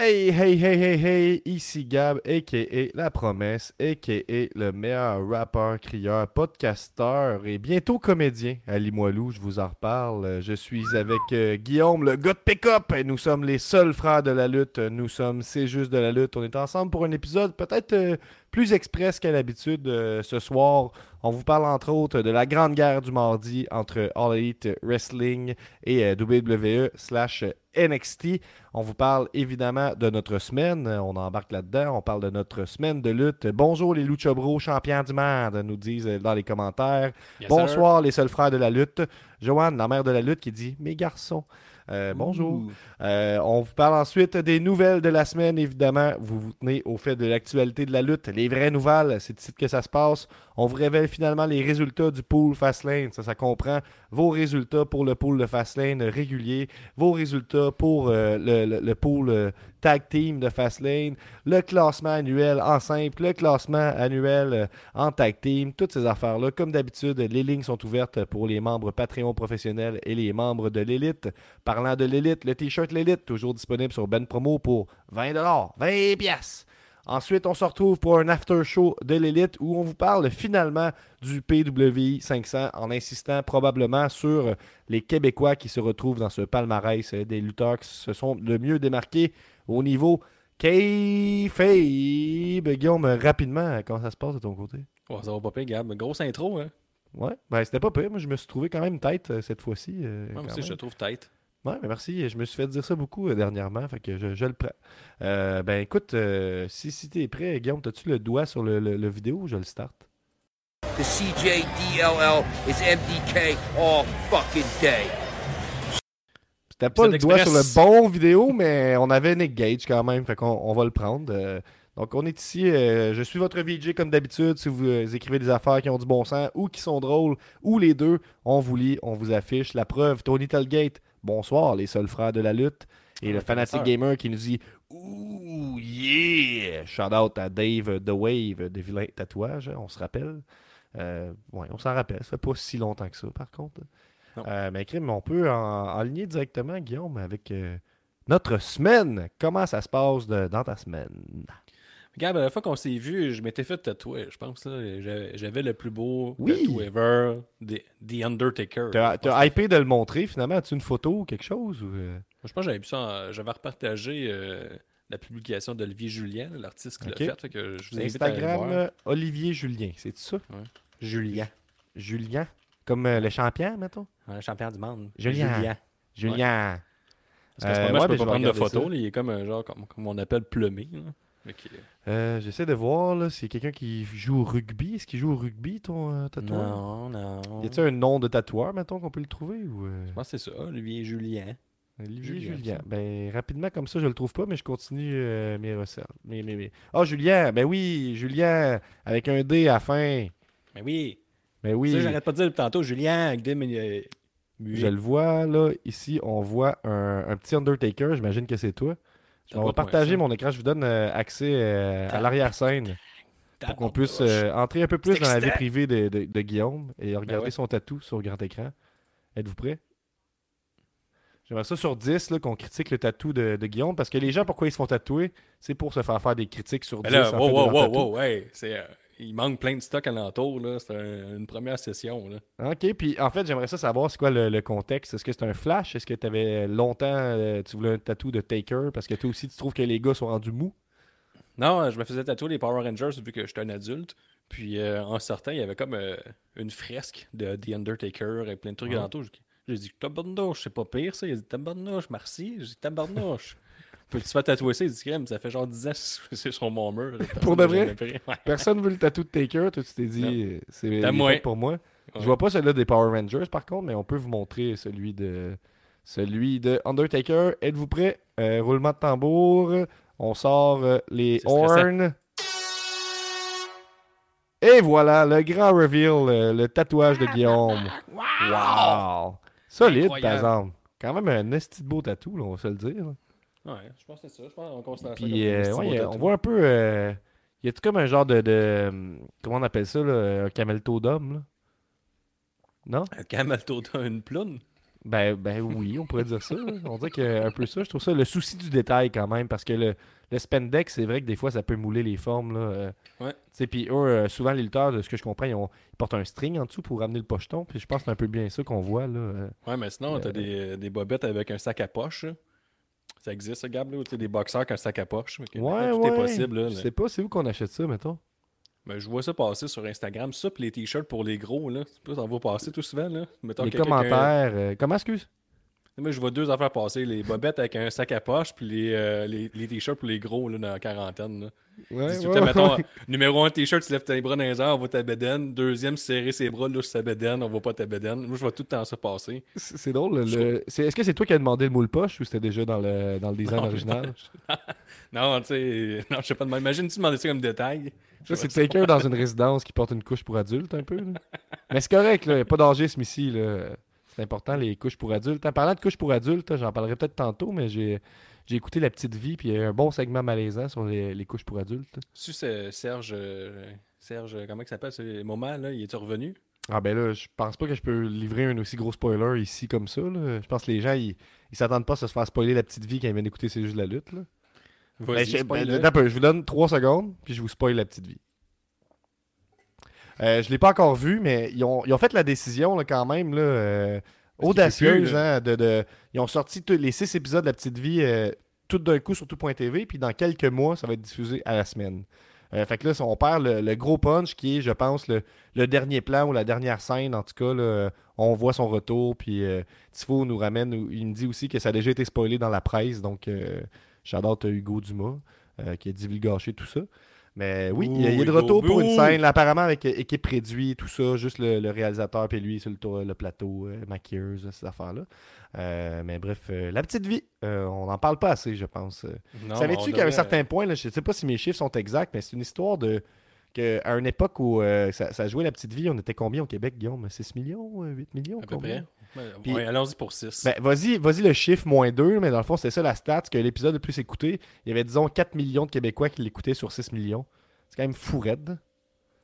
Hey, hey, hey, hey, hey, ici Gab, a.k.a. La Promesse, a.k.a. le meilleur rappeur, crieur, podcasteur et bientôt comédien à Limoilou, je vous en reparle. Je suis avec Guillaume, le gars de pick-up, et nous sommes les seuls frères de la lutte, nous sommes C'est Juste de la lutte. On est ensemble pour un épisode peut-être plus express qu'à l'habitude. Ce soir, on vous parle entre autres de la grande guerre du mardi entre All Elite Wrestling et WWE/NXT. On vous parle évidemment de notre semaine. On embarque là-dedans. On parle de notre semaine de lutte. Bonjour les Lucha Bros, champions du monde, nous disent dans les commentaires. Yes, bonsoir sir. Les seuls frères de la lutte. Joanne, la mère de la lutte, qui dit « Mes garçons ». Bonjour. On vous parle ensuite des nouvelles de la semaine, évidemment. Vous vous tenez au fait de l'actualité de la lutte. Les vraies nouvelles, c'est ici que ça se passe. On vous révèle finalement les résultats du pool Fastlane. Ça comprend vos résultats pour le pool de Fastlane régulier, vos résultats pour le pool tag team de Fastlane, le classement annuel en simple, le classement annuel en tag team, toutes ces affaires-là. Comme d'habitude, les lignes sont ouvertes pour les membres Patreon professionnels et les membres de l'élite. Parlant de l'élite, le t-shirt l'élite, toujours disponible sur Ben Promo pour 20$, 20$. Ensuite, on se retrouve pour un after show de l'élite où on vous parle finalement du PWI 500 en insistant probablement sur les Québécois qui se retrouvent dans ce palmarès des lutteurs qui se sont le mieux démarqués au niveau kayfabe. Guillaume, rapidement, comment ça se passe de ton côté? Oh, ça va pas pire, Gab. Grosse intro, hein? Ouais, ben c'était pas pire. Moi, je me suis trouvé quand même tête cette fois-ci. Moi aussi, je te trouve tête. Ouais, mais merci. Je me suis fait dire ça beaucoup dernièrement, fait que je le prends. Ben écoute, si t'es prêt, Guillaume, t'as-tu le doigt sur le vidéo ou je le start? The CJDLL is MDK all fucking day. T'as pas le doigt sur le bon vidéo, mais on avait Nick Gage quand même, fait qu'on va le prendre. Donc on est ici, je suis votre VJ comme d'habitude, si vous écrivez des affaires qui ont du bon sens ou qui sont drôles, ou les deux, on vous lit, on vous affiche. La preuve, Tony Telgate, bonsoir les seuls frères de la lutte, et le fanatique gamer qui nous dit « Ouh yeah !» Shout out à Dave The Wave, des vilains tatouages, on se rappelle. Ouais, on s'en rappelle, ça fait pas si longtemps que ça par contre. Mais crime, on peut aligner directement, Guillaume, avec notre semaine. Comment ça se passe dans ta semaine? Gab, la fois qu'on s'est vu, je m'étais fait tatouer, je pense. Là, j'avais le plus beau tattoo ever, The Undertaker. T'as hypé de le montrer, finalement. As-tu une photo ou quelque chose? Ou... Je pense que j'avais vu ça. J'avais repartagé la publication d'Olivier Julien, l'artiste qui l'a fait. Fait que je vous invite Instagram, à aller voir. Olivier Julien, c'est ça? Ouais. Julien. Comme le champion, mettons? Ouais, le champion du monde. Julien. Ouais. Parce qu'en ce moment, je peux pas prendre de photo. Là, il est comme un genre, comme on appelle, plumé. Okay. J'essaie de voir là, c'est quelqu'un qui joue au rugby. Est-ce qu'il joue au rugby, ton tatoueur? Non. Y a-t-il un nom de tatoueur, mettons, qu'on peut le trouver? Ou, Je pense que c'est ça, Olivier Julien. Ben, rapidement, comme ça, je le trouve pas, mais je continue mes recettes. Julien! Ben oui, Julien, avec un D à la fin. Ben oui. Ça, j'arrête pas de dire tantôt, Julien, avec D, mais... Je le vois, là, ici, on voit un petit Undertaker, j'imagine que c'est toi. On va partager mon écran, je vous donne accès à l'arrière-scène pour qu'on puisse entrer un peu plus dans la vie privée de Guillaume et regarder son tatou sur grand écran. Êtes-vous prêts? J'aimerais ça sur 10 là, qu'on critique le tatou de Guillaume parce que les gens, pourquoi ils se font tatouer, c'est pour se faire des critiques sur 10. Là, il manque plein de stock alentour, là. C'est une première session, là. OK, puis en fait, j'aimerais ça savoir c'est quoi le contexte. Est-ce que c'est un flash? Est-ce que tu avais longtemps, tu voulais un tatou de Taker? Parce que toi aussi, tu trouves que les gars sont rendus mous? Non, je me faisais tatouer les Power Rangers vu que j'étais un adulte. Puis en sortant, il y avait comme une fresque de The Undertaker et plein de trucs alentour. J'ai dit « Tabarnouche, c'est pas pire ça. » Il a dit « Tabarnouche, merci. » J'ai dit « Tabarnouche. » Peux-tu te faire tatouer ça? Il dit crème, ça fait genre 10 ans que c'est sur mon mur. Pour de vrai? Personne veut le tatou de Taker. Toi, tu t'es dit, c'est pour moi. Ouais. Je vois pas celui-là des Power Rangers, par contre, mais on peut vous montrer celui de Undertaker. Êtes-vous prêts? Roulement de tambour. On sort les horns. Et voilà, le grand reveal, le tatouage de Guillaume. Wow! Solide, incroyable. Par exemple. Quand même un esti de beau tatou, là, on va se le dire. Ouais, je pense que c'est ça. Je pense qu'on considère ça. Puis, on voit un peu. Y a-tu comme un genre de. Comment on appelle ça, là, un camelto d'homme, là? Non? Un camelto d'homme, une ploune? Ben oui, on pourrait dire ça. On dirait qu'un peu ça. Je trouve ça le souci du détail quand même, parce que le spandex, c'est vrai que des fois, ça peut mouler les formes. Puis eux, souvent, les lutteurs, de ce que je comprends, ils portent un string en dessous pour ramener le pocheton. Puis je pense que c'est un peu bien ça qu'on voit. Oui, mais sinon, t'as des bobettes avec un sac à poche. Ça existe, ça, Gab, là, où t'as des boxeurs avec un sac à poche. Tout est possible. Là, je sais pas, c'est où qu'on achète ça, mettons? Ben, je vois ça passer sur Instagram. Ça, puis les t-shirts pour les gros, là. Ça va passer tout souvent, là. Mettons les commentaires. Comment, excuse? Moi, je vois deux affaires passer. Les bobettes avec un sac à poche, puis les t-shirts pour les gros, là, dans la quarantaine, là. Mettons, numéro un, t-shirt, tu lèves tes bras dans les airs, on voit ta bédaine. Deuxième, serrer ses bras, là, sur sa bédaine, on voit pas ta bédaine. Moi, je vois tout le temps ça passer. C'est drôle. Est-ce que c'est toi qui as demandé le moule poche ou c'était déjà dans le design original? Non, tu sais, je sais pas. Imagine, tu demandais ça comme détail. Ça, c'est quelqu'un dans une résidence qui porte une couche pour adulte un peu. Là. Mais c'est correct, il n'y a pas d'âgisme ici. Là. C'est important, les couches pour adultes. En parlant de couches pour adultes, j'en parlerai peut-être tantôt, mais j'ai écouté La Petite Vie, puis il y a eu un bon segment malaisant sur les couches pour adultes. Tu sais, Serge, comment il s'appelle ce moment, là? Il est-tu revenu? Ah ben là, je pense pas que je peux livrer un aussi gros spoiler ici comme ça. Là. Je pense que les gens, ils s'attendent pas à se faire spoiler La Petite Vie quand ils viennent écouter C'est Juste de la lutte. Là. Je vous donne 3 secondes, puis je vous spoil La Petite Vie. Je ne l'ai pas encore vu, mais ils ont fait la décision là, quand même là, audacieuse. Ils ont sorti les 6 épisodes de La Petite Vie tout d'un coup sur tout.tv, puis dans quelques mois, ça va être diffusé à la semaine. Fait que là, on perd le gros punch qui est, je pense, le dernier plan ou la dernière scène. En tout cas, là, on voit son retour, puis Tifo nous ramène. Il me dit aussi que ça a déjà été spoilé dans la presse, donc... J'adore Hugo Dumas qui a divulgaché tout ça. Mais oui, il est de retour pour une scène, là, apparemment avec équipe réduite, tout ça, juste le réalisateur puis lui sur le plateau, maquilleuse, ces affaires-là. Mais bref, La Petite Vie, on n'en parle pas assez, je pense. Non, savais-tu qu'à un certain point, là, je ne sais pas si mes chiffres sont exacts, mais c'est une histoire de qu'à une époque où ça jouait La Petite Vie, on était combien au Québec, Guillaume? 6 millions? 8 millions? À peu près. Puis, ouais, allons-y pour 6. Ben, vas-y le chiffre -2, mais dans le fond, c'est ça la stat, que l'épisode le plus écouté, il y avait, disons, 4 millions de Québécois qui l'écoutaient sur 6 millions. C'est quand même fou raide.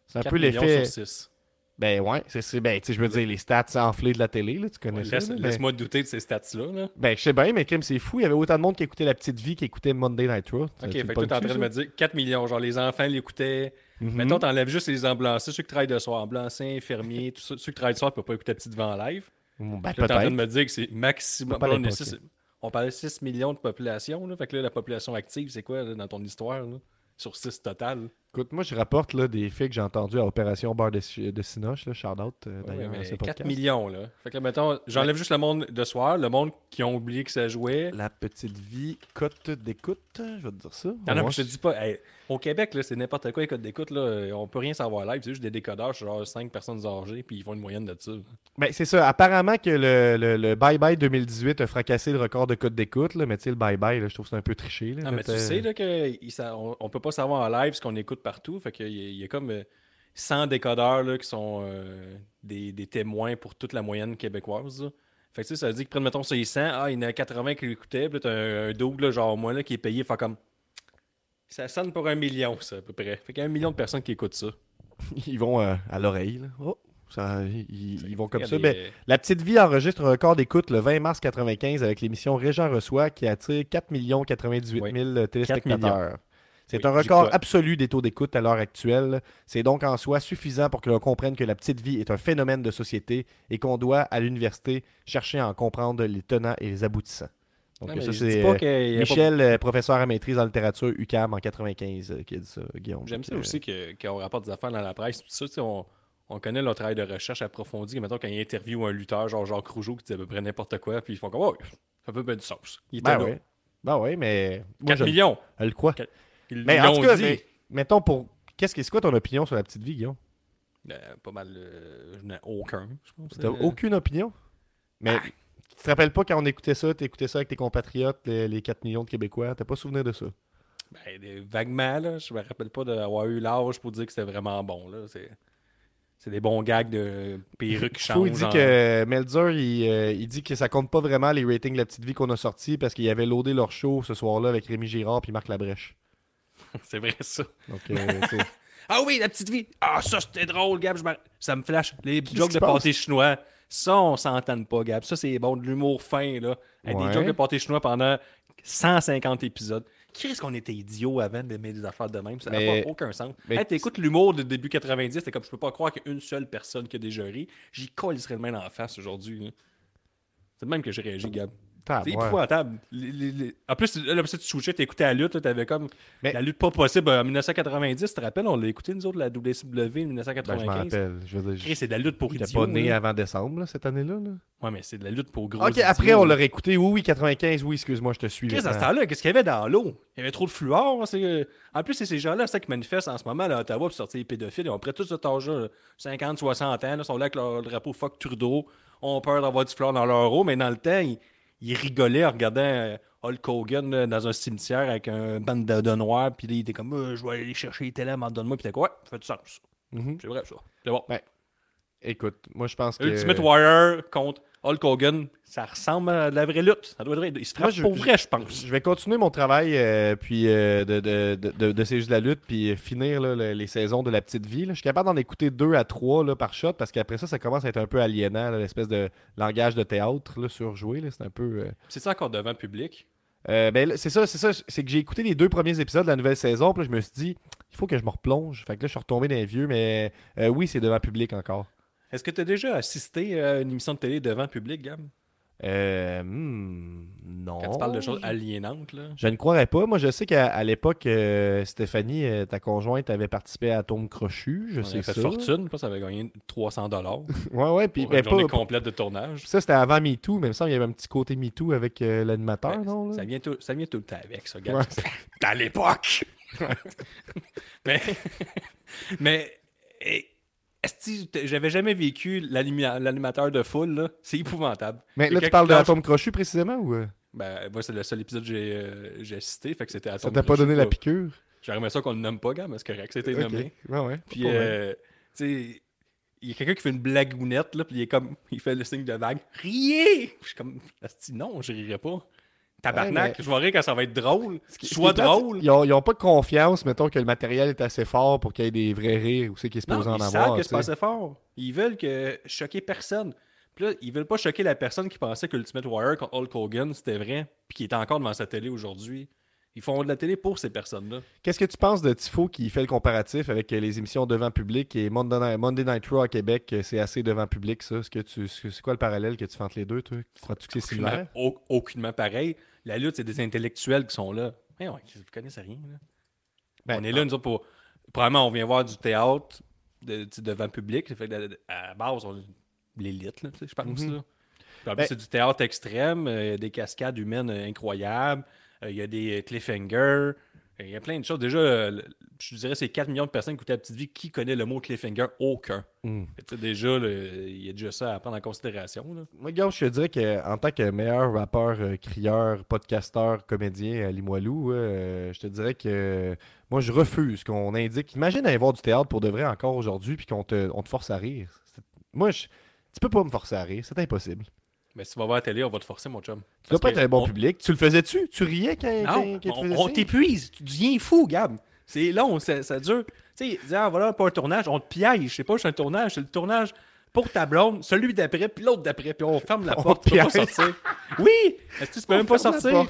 C'est un peu l'effet... sur 6. Ben ouais, je veux dire, les stats enflées de la télé, là, tu connais ça. Laisse-moi douter de ces stats-là. Là. Ben, je sais bien, mais c'est fou. Il y avait autant de monde qui écoutait La Petite Vie qu'écoutait Monday Night Raw. OK, fait que toi, t'es en train de me dire 4 millions. Genre, les enfants l'écoutaient. Mm-hmm. Mettons, t'enlèves juste les ambulanciers, ceux qui travaillent de soir, ambulanciers, infirmiers, tous ceux qui travaillent de soir ne peuvent pas écouter La Petite Vie en live. Ben, t'es en train de me dire que c'est maximum. On parlait de 6 millions de population. Là. Fait que là, la population active, c'est quoi là, dans ton histoire là? Sur 6 total. Écoute, moi, je rapporte là, des faits que j'ai entendus à Opération Bar de Sinoche, shout-out, d'ailleurs, mais ce podcast. 4 millions, là. Fait que là, mettons, j'enlève juste le monde de soir, le monde qui ont oublié que ça jouait. La Petite Vie, cote d'écoute, je vais te dire ça. Non, je te dis pas. Hey, au Québec, là, c'est n'importe quoi les cotes d'écoute, là. On peut rien savoir live, c'est juste des décodeurs, genre 5 personnes âgées, puis ils font une moyenne de ça. Ben, c'est ça. Apparemment que le Bye-Bye 2018 a fracassé le record de cote d'écoute, là, mais tu sais, le Bye-Bye, là, je trouve que c'est un peu triché. Là, mais tu sais, là, qu'on peut pas savoir en live ce qu'on écoute partout, fait qu'il y a comme 100 décodeurs là, qui sont des témoins pour toute la moyenne québécoise. Là. Fait que tu sais, ça veut dire qu'ils prennent, mettons, sur les 100, il y en a 80 qui l'écoutaient, puis là, t'as un double, genre moi, là, qui est payé, fait comme... Ça sonne pour 1 million, ça, à peu près. Fait qu'il y a 1 million de personnes qui écoutent ça. Ils vont à l'oreille, là. Oh! Ils vont comme ça. Mais La Petite Vie enregistre un record d'écoute le 20 mars 1995 avec l'émission Régent reçoit qui attire 4 098 000 téléspectateurs. C'est un record absolu des taux d'écoute à l'heure actuelle. C'est donc en soi suffisant pour que l'on comprenne que La Petite Vie est un phénomène de société et qu'on doit, à l'université, chercher à en comprendre les tenants et les aboutissants. Donc, ça, c'est Michel, professeur à maîtrise en littérature UQAM en 1995, qui a dit ça, Guillaume. J'aime ça aussi qu'on rapporte des affaires dans la presse. Tout ça, tu sais, on connaît leur travail de recherche approfondi. Mettons, quand ils interviewent un lutteur, genre Jacques Rougeau, qui dit à peu près n'importe quoi, puis ils font comme « Oh, ça fait bien du sauce. » Ben oui, mais... 4 moi, millions! Elle quoi? Mais en tout cas, mettons, c'est quoi ton opinion sur La Petite Vie, Guillaume? Pas mal. Je n'ai aucun. T'as aucune opinion? Mais tu te rappelles pas quand on écoutait ça, t'écoutais ça avec tes compatriotes, les 4 millions de Québécois, t'as pas souvenir de ça? Ben, vaguement, là, je me rappelle pas d'avoir eu l'âge pour dire que c'était vraiment bon. Là. C'est des bons gags de perruques qui changent. Il dit que Melzer, il dit que ça compte pas vraiment les ratings de La Petite Vie qu'on a sortis parce qu'il avait loadé leur show ce soir-là avec Rémi Girard puis Marc Labrèche. C'est vrai, ça. Okay, ah oui, La Petite Vie. Ah, ça, c'était drôle, Gab. Ça me flash. Les jokes de pâté chinois. Ça, on s'entende pas, Gab. Ça, c'est bon, de l'humour fin, là. Avec des jokes de pâté chinois pendant 150 épisodes. Qu'est-ce qu'on était idiots avant d'aimer des affaires de même? Ça n'a pas aucun sens. Hey, t'écoutes l'humour de début 90, t'es comme, je peux pas croire qu'une seule personne qui a déjà ri, j'y collerais le même en face aujourd'hui. Hein. C'est le même que j'ai réagi, Gab. C'est épouvantable. En plus, là, tu switchais, t'écoutais la lutte, là, t'avais comme la lutte pas possible. En 1990, tu te rappelles, on l'a écouté, nous autres, la WCW en 1995. Ben, je m'en rappelle. C'est de la lutte pour idiots. T'es pas né avant décembre, là, cette année-là. Là. Ouais, mais c'est de la lutte pour gros. Ok, après, idiots. On l'aurait écouté. Oui, 95, oui, excuse-moi, je te suis. Qu'est-ce à ce temps-là? Qu'est-ce qu'il y avait dans l'eau? Il y avait trop de fluor. Hein, en plus, c'est ces gens-là, ça qui manifestent en ce moment à Ottawa pour sortir les pédophiles. Ils ont pris tout cet âge-là, 50, 60 ans, ils sont là avec leur drapeau fuck Trudeau. Ont peur d'avoir du fluor dans leur eau, mais dans le temps, il rigolait en regardant Hulk Hogan dans un cimetière avec un bandana noir, puis il était comme je vais aller chercher les télèmes, donne-moi, puis t'es quoi? Ça fait du sens. Mm-hmm. C'est vrai, ça. C'est bon. Ben, écoute, moi je pense que. Ultimate Warrior contre Hulk Hogan, ça ressemble à de la vraie lutte. Ça doit être. Il se frappe pour vrai, je pense. Je vais continuer mon travail puis de C'est juste de la lutte, puis finir là, les saisons de La Petite Vie. Là. Je suis capable d'en écouter 2 à 3 là, par shot, parce qu'après ça, ça commence à être un peu aliénant, là, l'espèce de langage de théâtre là, surjoué. Là. C'est un peu. C'est ça encore devant le public? C'est ça. C'est que j'ai écouté les 2 premiers épisodes de la nouvelle saison, puis là, je me suis dit, il faut que je me replonge. Fait que là, je suis retombé dans les vieux, mais oui, c'est devant le public encore. Est-ce que tu as déjà assisté à une émission de télé devant public, Gab? Non. Quand tu parles de choses aliénantes, là. Je ne croirais pas. Moi, je sais qu'à l'époque, Stéphanie, ta conjointe, avait participé à Tourne Crochu. Je sais ça. Elle a fait fortune. Je pense qu'elle avait gagné 300$. Ouais. Puis une journée complète de tournage. Ça, c'était avant MeToo. Même ça, il y avait un petit côté MeToo avec l'animateur, non? Là? Ça vient tout le temps avec, ça, Gab. Ouais. À l'époque! Mais j'avais jamais vécu l'animateur de foule, là. C'est épouvantable. Mais là, tu parles de Atome Crochu précisément ou? Ben, moi, c'est le seul épisode que j'ai assisté, fait que c'était Atome Crochu. Ça t'a pas donné la piqûre? J'aimerais ça qu'on le nomme pas, gars, mais c'est correct, c'était nommé. Ouais. Puis, tu sais, il y a quelqu'un qui fait une blagounette, là, puis il fait le signe de vague. Riez! Puis je suis comme, non, je rirais pas. Tabarnak, ouais, mais... je vais rire quand ça va être drôle. Soit drôle. Ils n'ont pas de confiance, mettons, que le matériel est assez fort pour qu'il y ait des vrais rires ou c'est qu'ils se posent en avoir. Ils savent que c'est pas assez fort. Ils veulent choquer personne. Puis là, ils veulent pas choquer la personne qui pensait que l'Ultimate Warrior contre Hulk Hogan, c'était vrai, puis qui est encore devant sa télé aujourd'hui. Ils font de la télé pour ces personnes-là. Qu'est-ce que tu penses de Tifo qui fait le comparatif avec les émissions devant public et Monday Night Raw à Québec, c'est assez devant public, ça? C'est quoi le parallèle que tu fais entre les deux, toi? Crois-tu que c'est similaire? Aucunement pareil. La lutte, c'est des intellectuels qui sont là. Mais on ne connaissent rien. Là. Ben, on est là, nous autres, pour... Probablement, on vient voir du théâtre devant public. Ça fait que à la base, on l'élite, là, je parle de ça. En plus, c'est du théâtre extrême, des cascades humaines incroyables. Il y a des cliffhangers. Il y a plein de choses. Déjà, je dirais que c'est 4 millions de personnes qui écoutent La Petite Vie. Qui connaît le mot cliffhanger? Aucun. Déjà, il y a déjà ça à prendre en considération. Là. Moi, Guillaume, je te dirais qu'en tant que meilleur rappeur, crieur, podcasteur, comédien à Limoilou, je te dirais que moi, je refuse qu'on indique. Imagine aller voir du théâtre pour de vrai encore aujourd'hui puis qu'on te force à rire. Moi, tu peux pas me forcer à rire. C'est impossible. Mais si tu vas voir la télé, on va te forcer, mon chum. Tu dois pas être un bon public. Tu le faisais-tu? Tu riais quand on t'épuise. Tu deviens fou, Gab. C'est long, ça dure. Tu sais, disant, voilà, pas un tournage, on te piège. C'est pas juste un tournage, c'est le tournage pour ta blonde, celui d'après, puis l'autre d'après. Puis on ferme la porte, tu peux pas sortir. Oui! Est-ce que tu peux même pas sortir?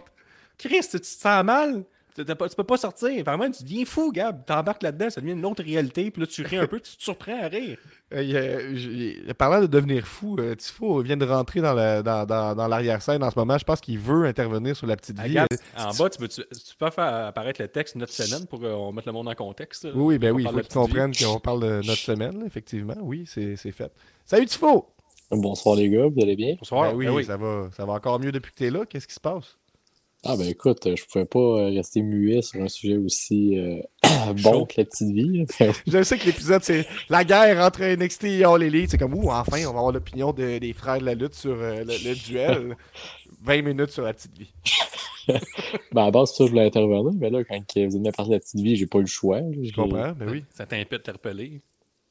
Christ, tu te sens mal? Tu peux pas sortir. Vraiment, tu deviens fou, Gab. T'embarques là-dedans, ça devient une autre réalité. Puis là, tu ris un peu, tu te surprends à rire. Parlant de devenir fou, Tifo vient de rentrer dans l'arrière-scène en ce moment. Je pense qu'il veut intervenir sur La Petite Vie. Gab, en bas, tu peux faire apparaître le texte Notre semaine pour qu'on mette le monde en contexte. Oui, ben oui, il faut qu'ils comprennent qu'on parle de Notre semaine, là, effectivement. Oui, c'est fait. Salut Tifo! Bonsoir les gars, vous allez bien? Bonsoir. Ben oui. Ça va encore mieux depuis que t'es là. Qu'est-ce qui se passe? Ah ben écoute, je pouvais pas rester muet sur un sujet aussi bon que La Petite Vie. Je sais que l'épisode, c'est la guerre entre NXT et All Elite. C'est comme, enfin, on va avoir l'opinion des frères de la lutte sur le duel. 20 minutes sur La Petite Vie. Ben à base, c'est ça, je voulais intervenir. Mais là, quand vous venez à parler de La Petite Vie, j'ai pas le choix. Je comprends, ben oui. Ça t'a un peu interpellé.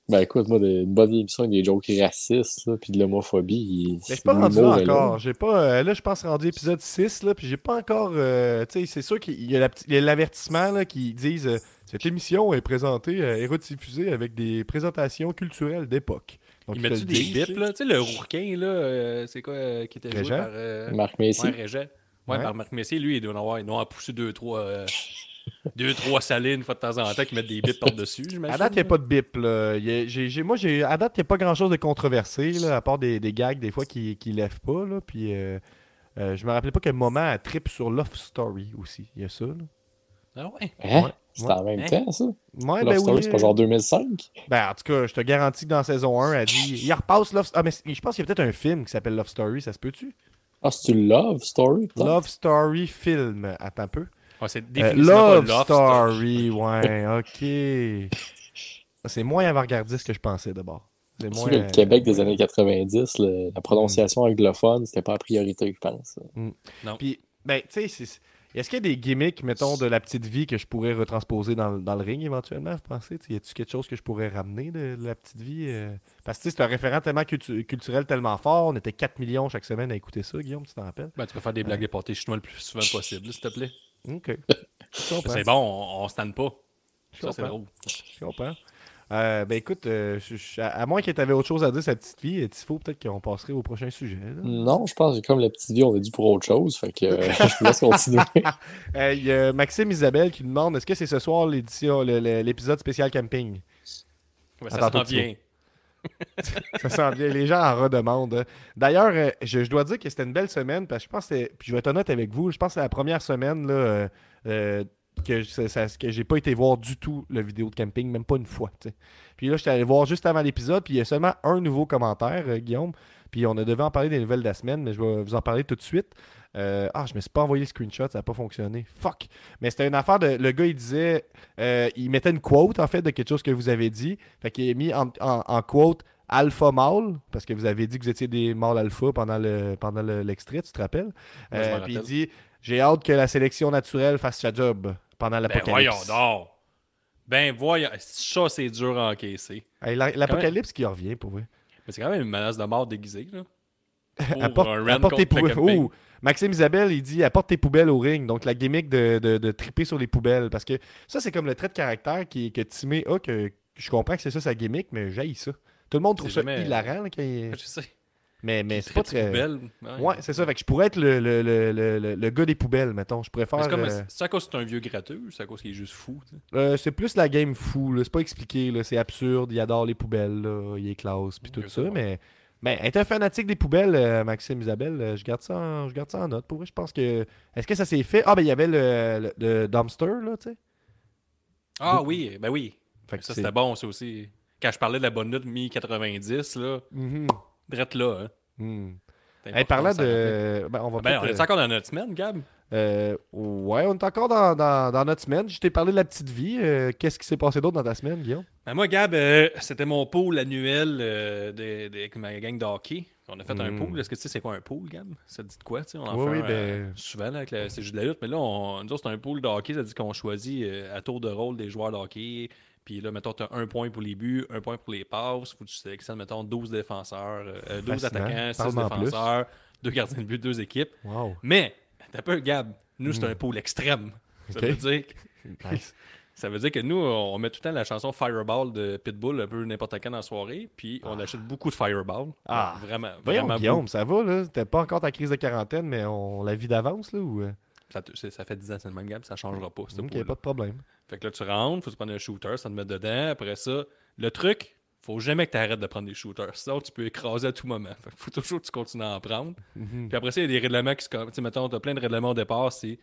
Ben écoute, moi, une bonne émission avec des jokes racistes, là, puis de l'homophobie. Mais je suis pas rendu là encore. Là, je pense rendu épisode 6, là, puis j'ai pas encore... tu sais, c'est sûr qu'il y a l'avertissement là, qui disent cette émission est présentée et rediffusée avec des présentations culturelles d'époque. Donc, il met-tu des bips, là? Tu sais, le Rourquin, là, c'est quoi, qui était Régent? Joué par... Marc Messier. Ouais, Régent. Ouais, par Marc Messier, lui, il doit en pousser deux, trois salines une fois de temps en temps qui mettent des bips par-dessus, j'imagine. À date, il n'y a pas de bips, là. À date, il n'y a pas grand-chose de controversé, là, à part des gags, des fois, qui ne lèvent pas, là, puis... je me rappelais pas quel moment elle tripe sur Love Story aussi. Il y a ça, là. Ah ouais? Hein? Ouais. C'était en même temps, ça? Ouais, Love Story, c'est pas genre 2005? Ben, en tout cas, je te garantis que dans saison 1, elle dit... Il repasse Love Story. Ah, mais je pense qu'il y a peut-être un film qui s'appelle Love Story, ça se peut-tu? Ah, c'est-tu Love Story? Love Story film. Attends un peu. Ouais, c'est définitivement Love Story, ouais, ok. C'est moins avant regarder ce que je pensais, d'abord. Moins... Le Québec des années 90, la prononciation anglophone, c'était pas la priorité, je pense. Non. Puis, ben, tu sais, est-ce qu'il y a des gimmicks, mettons, de La Petite Vie que je pourrais retransposer dans le ring éventuellement, vous pensez? Y a-t-il quelque chose que je pourrais ramener de La Petite Vie? Parce que c'est un référent tellement culturel, tellement fort. On était 4 millions chaque semaine à écouter ça, Guillaume, tu t'en rappelles? Ben, tu peux faire des blagues déportées chinois le plus souvent possible, s'il te plaît. OK. C'est bon, on ne se tanne pas. Ça, c'est drôle. Je comprends. Ben écoute, à moins que tu avais autre chose à dire sur La Petite Vie, Tifo, peut-être qu'on passerait au prochain sujet. Là. Non, je pense que comme La Petite Vie, on est dû pour autre chose. Fait que je vous laisse continuer. Il y a Maxime Isabelle qui demande, est-ce que c'est ce soir l'épisode spécial camping? Ouais, ça sent bien. Ça sent bien. Les gens en redemandent. D'ailleurs, je dois dire que c'était une belle semaine parce que je pense que puis je vais être honnête avec vous, je pense que c'est la première semaine là, que j'ai pas été voir du tout la vidéo de camping, même pas une fois. T'sais. Puis là, j'étais allé voir juste avant l'épisode, puis il y a seulement un nouveau commentaire, Guillaume. Puis on devait en parler des nouvelles de la semaine, mais je vais vous en parler tout de suite. Je me suis pas envoyé le screenshot, ça n'a pas fonctionné. Fuck! Mais c'était une affaire de... Le gars, il disait... il mettait une quote, en fait, de quelque chose que vous avez dit. Fait qu'il a mis en quote « alpha mâle », parce que vous avez dit que vous étiez des mâles alpha pendant l'extrait, tu te rappelles? Puis il dit... J'ai hâte que la sélection naturelle fasse sa job pendant l'apocalypse. Ben voyons donc. Ça, c'est dur à encaisser. Hey, l'apocalypse même... qui en revient, pour vrai. Mais c'est quand même une menace de mort déguisée, là. Apporte tes poubelles. Oh, Maxime Isabelle, il dit « Apporte tes poubelles au ring ». Donc, la gimmick de triper sur les poubelles. Parce que ça, c'est comme le trait de caractère que Timé a, que je comprends que c'est ça sa gimmick, mais j'haïs ça. Tout le monde trouve ça hilarant. Là, je sais. Mais c'est pas très... Ouais, c'est ça. Fait que je pourrais être le gars des poubelles, mettons. Je pourrais faire... C'est à cause que c'est un vieux gratteux ou c'est à cause qu'il est juste fou? C'est plus la game fou, là. C'est pas expliqué, là. C'est absurde. Il adore les poubelles, là. Il est classe, puis tout ça. Mais être un fanatique des poubelles, Maxime Isabelle, je garde ça en note. Pour vrai, je pense que... Est-ce que ça s'est fait? Ah, ben il y avait le dumpster, là, tu sais. Ah oui, ben oui. Fait que ça, c'était bon, ça aussi. Quand je parlais de la bonne note mi-90, là... Drette là, hein. Hey, parlant de... on est encore dans notre semaine, Gab? Ouais, on est encore dans notre semaine. Je t'ai parlé de La Petite Vie. Qu'est-ce qui s'est passé d'autre dans ta semaine, Guillaume? Ben moi, Gab, c'était mon pool annuel avec ma gang de hockey. On a fait un pool. Est-ce que tu sais c'est quoi un pool, Gab? Ça te dit de quoi? On en fait souvent là, avec C'est Juste de la lutte. Mais là, nous autres, c'est un pool de hockey. Ça dit qu'on choisit à tour de rôle des joueurs de hockey. Puis là, mettons, tu as un point pour les buts, un point pour les passes. Faut que tu sélectionnes, mettons, 12 défenseurs, 12 attaquants, 6 défenseurs, 2 gardiens de but, 2 équipes. Wow. Mais, t'as peu, Gab, nous, c'est un pôle extrême. Ça veut dire que nous, on met tout le temps la chanson Fireball de Pitbull, un peu n'importe quand dans la soirée, puis on achète beaucoup de Fireball. Ah, vraiment. Voyons, Guillaume, ça va, là. T'as pas encore ta crise de quarantaine, mais on la vit d'avance, là, ou... Ça fait 10 ans, c'est le même Gab, ça changera pas. OK, pas de problème. Fait que là, tu rentres, faut se prendre un shooter, ça te met dedans. Après ça, le truc, faut jamais que tu arrêtes de prendre des shooters. Sinon, tu peux écraser à tout moment. Fait que faut toujours que tu continues à en prendre. Puis après ça, il y a des règlements qui se... Tu sais, mettons, t'as plein de règlements au départ. C'est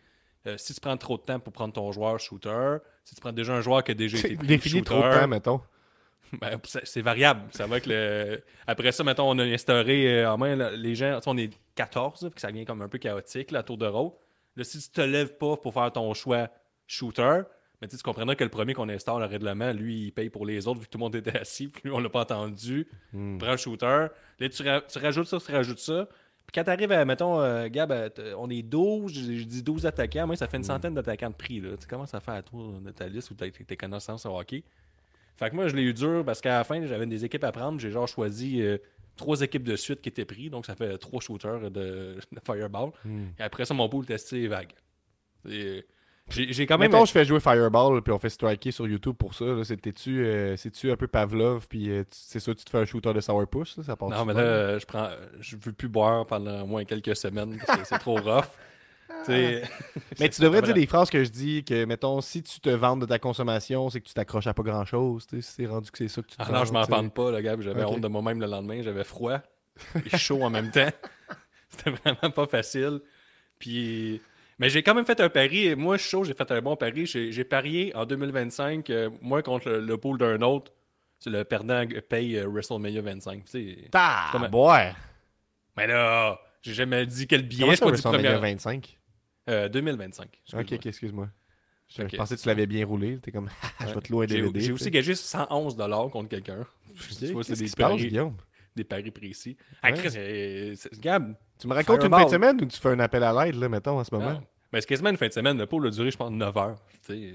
si tu prends trop de temps pour prendre ton joueur shooter, si tu prends déjà un joueur qui a déjà été pris shooter... Définis trop de temps, mettons. Ben, c'est variable. Ça va que le... Après ça, mettons, on a instauré en main, là, les gens... On est 14, là, que ça vient comme un peu chaotique, la tour de rôle. Là, si tu te lèves pas pour faire ton choix shooter... Mais tu comprendras que le premier qu'on instaure le règlement, lui, il paye pour les autres, vu que tout le monde était assis, puis lui, on l'a pas entendu. Prends le shooter. Là, tu rajoutes ça, Puis quand t'arrives à, mettons, Gab, on est 12, je dis 12 attaquants, moi, ça fait une centaine d'attaquants de prix, là. Tu commences à faire à toi de ta liste ou tes connaissances au hockey. Fait que moi, je l'ai eu dur parce qu'à la fin, j'avais des équipes à prendre. J'ai genre choisi 3 équipes de suite qui étaient prises, donc ça fait 3 shooters de Fireball. Et après ça, mon pool testé vague. J'ai quand même. Mettons, je fais jouer Fireball puis on fait striker sur YouTube pour ça. C'était-tu un peu Pavlov puis c'est sûr tu te fais un shooter de sourpuss? Ça part non, mais là, je veux plus boire pendant au moins quelques semaines parce que c'est trop rough. T'sais... Mais tu devrais dire des phrases que je dis que, mettons, si tu te vantes de ta consommation, c'est que tu t'accroches à pas grand-chose. Si c'est rendu que c'est ça que tu te vantes. Ah non, je m'en vante pas, le gars. J'avais honte de moi-même le lendemain. J'avais froid et chaud en même temps. C'était vraiment pas facile. Puis... Mais j'ai quand même fait un pari. Et moi, je suis chaud, j'ai fait un bon pari. J'ai parié en 2025, moi contre le pool d'un autre, le perdant paye WrestleMania 25. Ah, boy! Mais là, j'ai jamais dit quel billet. Comment je crois WrestleMania 25? 2025. Excuse-moi. Ok, excuse-moi. Je pensais que tu l'avais bien roulé. T'es comme, je vais te louer un DVD. J'ai aussi gagé 111$ contre quelqu'un. Tu vois, c'est des paris, Guillaume. Des paris précis. Ah, Chris, Gab, tu me racontes une fin de semaine ou tu fais un appel à l'aide, là, mettons, en ce moment? Non. Mais c'est quasiment une fin de semaine. Le pot a duré, je pense, 9 heures. T'sais.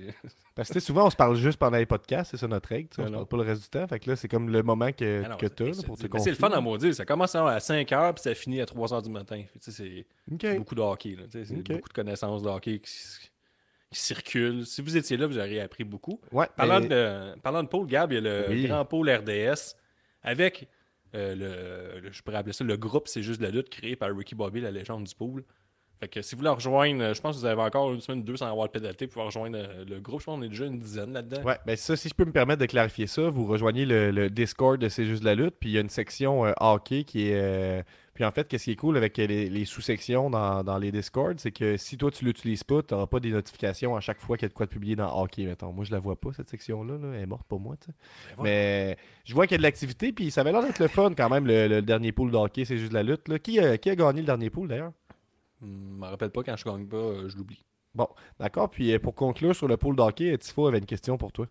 Parce que souvent, on se parle juste pendant les podcasts. C'est ça notre règle. On ne parle pas le reste du temps. Fait que là, c'est comme le moment que tu as pour te confier. C'est le fun à maudire. Ça commence à 5 heures puis ça finit à 3 heures du matin. C'est beaucoup de hockey. C'est beaucoup de connaissances de hockey qui circulent. Si vous étiez là, vous auriez appris beaucoup. Ouais, parlant de pôle, Gab, il y a le grand pôle RDS avec... je pourrais appeler ça le groupe C'est Juste de la lutte créé par Ricky Bobby, la légende du pool. Fait que si vous voulez rejoindre, je pense que vous avez encore une semaine ou deux sans avoir de pénalité pour pouvoir rejoindre le groupe. Je pense qu'on est déjà une dizaine là-dedans. Ouais, ben ça, si je peux me permettre de clarifier ça, vous rejoignez le Discord de C'est Juste de la lutte, puis il y a une section hockey qui est... Puis en fait, qu'est-ce qui est cool avec les sous-sections dans les Discords, c'est que si toi, tu l'utilises pas, tu n'auras pas des notifications à chaque fois qu'il y a de quoi de publier dans Hockey, mettons. Moi, je la vois pas, cette section-là. Là. Elle est morte pour moi, tu sais. Mais je vois qu'il y a de l'activité, puis ça avait l'air d'être le fun quand même, le dernier pool de Hockey, C'est Juste de la lutte. Là. Qui a gagné le dernier pool, d'ailleurs? Je me rappelle pas, quand je gagne pas, je l'oublie. Bon, d'accord. Puis pour conclure sur le pool de Hockey, Tifo avait une question pour toi.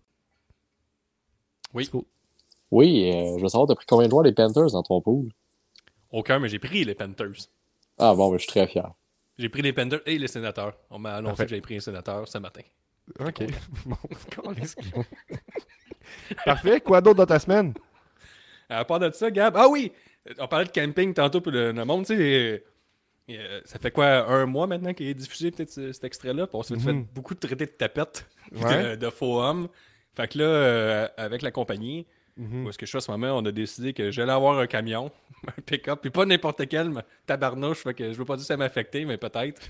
Oui. Tifo. Oui, je veux savoir, t'as pris combien de joueurs les Panthers dans ton pool? Aucun, mais j'ai pris les Panthers. Ah bon, mais je suis très fier. J'ai pris les Panthers et les Sénateurs. On m'a annoncé que j'avais pris un Sénateur ce matin. Ok. Bon, parfait. Quoi d'autre dans ta semaine? À part de ça, Gab. Ah oui! On parlait de camping tantôt pour le monde. Tu sais, ça fait quoi, un mois maintenant qu'il est diffusé peut-être cet extrait-là? On s'est fait beaucoup de traités de tapettes, de faux hommes. Fait que là, avec la compagnie... Parce que je suis à ce moment, on a décidé que j'allais avoir un camion, un pick-up, puis pas n'importe quel, mais tabarnouche, fait que je veux pas dire que ça m'a affecté, mais peut-être.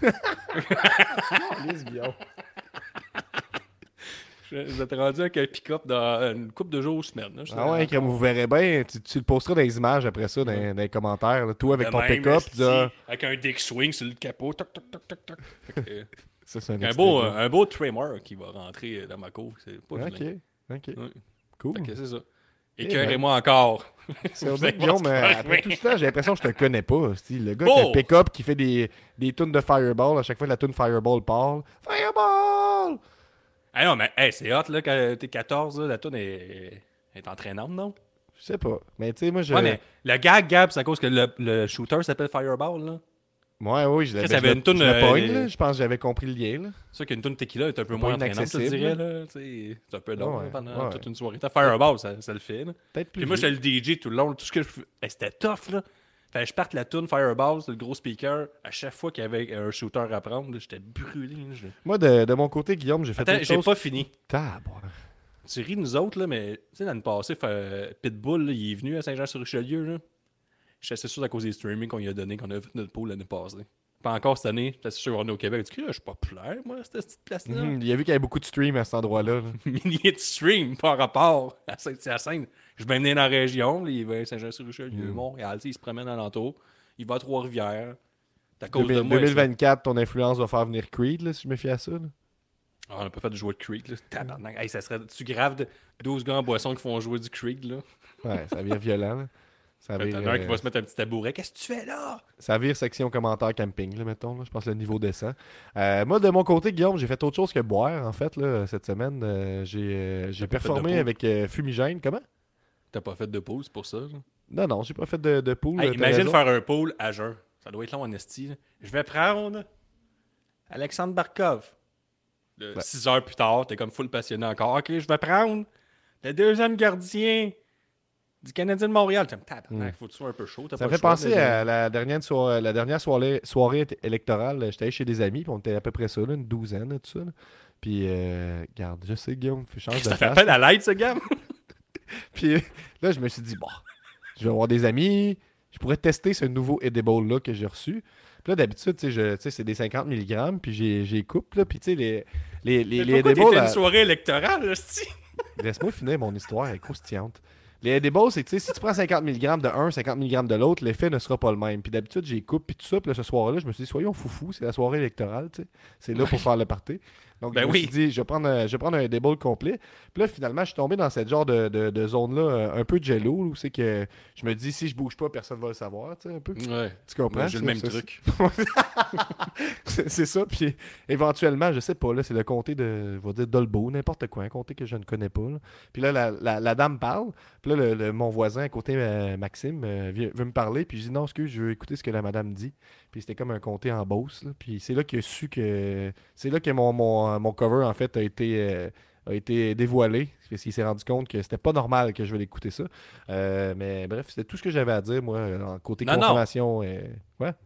Vous êtes rendu avec un pick-up dans une couple de jours ou semaine. Ah ouais, comme vous verrez bien, tu le posteras dans les images après ça, dans les commentaires, là, toi avec de ton pick-up. Avec un dick swing sur le capot, toc toc toc toc toc. Ça, c'est un beau trimmer qui va rentrer dans ma cour, c'est pas vilain. Ok, cool. Fait que c'est ça. Écœurez-moi encore. C'est vrai, Guillaume, après tout ce temps, j'ai l'impression que je te connais pas. Le gars qui a un pick-up qui fait des tunes de Fireball, à chaque fois que la tune Fireball parle. Fireball! Ah non, mais c'est hot, là, quand t'es 14, là, la tune est entraînante, non? Je sais pas. Mais tu sais, moi, je. Ouais, mais le gag, c'est à cause que le shooter s'appelle Fireball, là. Ouais, oui, je l'avais. Ça avait une toune, je pense que j'avais compris le lien, là. C'est sûr qu'une toune tequila est un peu moins entraînante, je dirais, là. C'est un peu long pendant toute une soirée. T'as Fireball, ça le fait, là. Peut-être plus. Puis moi, j'étais le DJ tout le long. Tout ce que c'était tough, là. Fait que je parte la toune Fireball, c'est le gros speaker. À chaque fois qu'il y avait un shooter à prendre, là, j'étais brûlé. Là. Moi, de mon côté, Guillaume, j'ai fait une chose. Attends, j'ai pas fini. Tu ris, nous autres, là, mais tu sais, l'année passée, Pitbull, là, il est venu à Saint-Jean-sur-Richelieu, là. Je suis assez sûr à cause des streamings qu'on lui a donné, qu'on a vu notre pool l'année passée. Pas encore cette année, je suis sûr qu'on est au Québec. Je suis populaire, moi, cette petite place-là. Il a vu qu'il y avait beaucoup de streams à cet endroit-là. Milliers de streams par rapport à la scène. Je vais venir dans la région, là, il va à Saint-Jean-sur-Richelieu, Montréal, il se promène alentour. Il va à Trois-Rivières. À cause de moi, 2024, ton influence va faire venir Creed, là, si je me fie à ça. Ah, on n'a pas fait de jouer de Creed, là. Tabarnak. Hey, ça serait-tu grave de 12 gars en boisson qui font jouer du Creed, là? Ouais, ça devient violent, là. Ça vire, un qui va se mettre un petit tabouret. Qu'est-ce que tu fais là? Ça vire section commentaire camping, là, mettons. Là. Je pense que le niveau descend. Moi, de mon côté, Guillaume, j'ai fait autre chose que boire, en fait, là, cette semaine. J'ai performé avec Fumigène. Comment? T'as pas fait de pool, c'est pour ça? Là? Non, j'ai pas fait de pool. Hey, imagine faire un pool à jeun. Ça doit être long en esti. Je vais prendre Alexandre Barkov. 6 heures plus tard, t'es comme full passionné encore. Ok, je vais prendre le deuxième gardien du Canadien de Montréal. Il faut que tu sois un peu chaud. Ça me fait penser à la dernière soirée électorale. J'étais allé chez des amis, puis on était à peu près ça, là, une douzaine, là, tout ça. Là. Puis, regarde, je sais, Guillaume, je change de place. Ça t'appelle à l'aide, ce gars. Puis là, je me suis dit, bon, je vais avoir des amis. Je pourrais tester ce nouveau edible-là que j'ai reçu. Puis là, d'habitude, tu sais, c'est des 50 mg, puis j'ai coupe, là. Puis tu sais, les edibles... Pourquoi t'étais une soirée électorale, là, c'ti? Laisse-moi finir mon histoire, elle est croustillante. Les edibles, c'est que si tu prends 50 mg de un, 50 mg de l'autre, l'effet ne sera pas le même. Puis d'habitude, j'ai coupe, puis tout ça. Puis là, ce soir-là, je me suis dit, soyons foufou, c'est la soirée électorale, tu sais. C'est là pour faire le party. Donc, ben je me suis dit, je vais prendre un edible complet. Puis là, finalement, je suis tombé dans cette genre de zone-là un peu jello, où c'est que je me dis, si je bouge pas, personne va le savoir, tu sais, un peu. Ouais. Tu comprends? Moi, j'ai le même truc. C'est ça. Puis éventuellement, je sais pas, là, c'est le comté de, on va dire, Dolbeau, n'importe quoi, un comté que je ne connais pas. Là. Puis là, la dame parle. Puis là, mon voisin à côté, Maxime, veut me parler. Puis je dis, non, excuse, je veux écouter ce que la madame dit. Puis c'était comme un comté en Beauce. Là. Puis c'est là qu'il a su que... C'est là que mon cover, en fait, a été dévoilé. Parce qu'il s'est rendu compte que c'était pas normal que je veuille écouter ça. Mais bref, c'était tout ce que j'avais à dire, moi, en côté consommation. Ouais.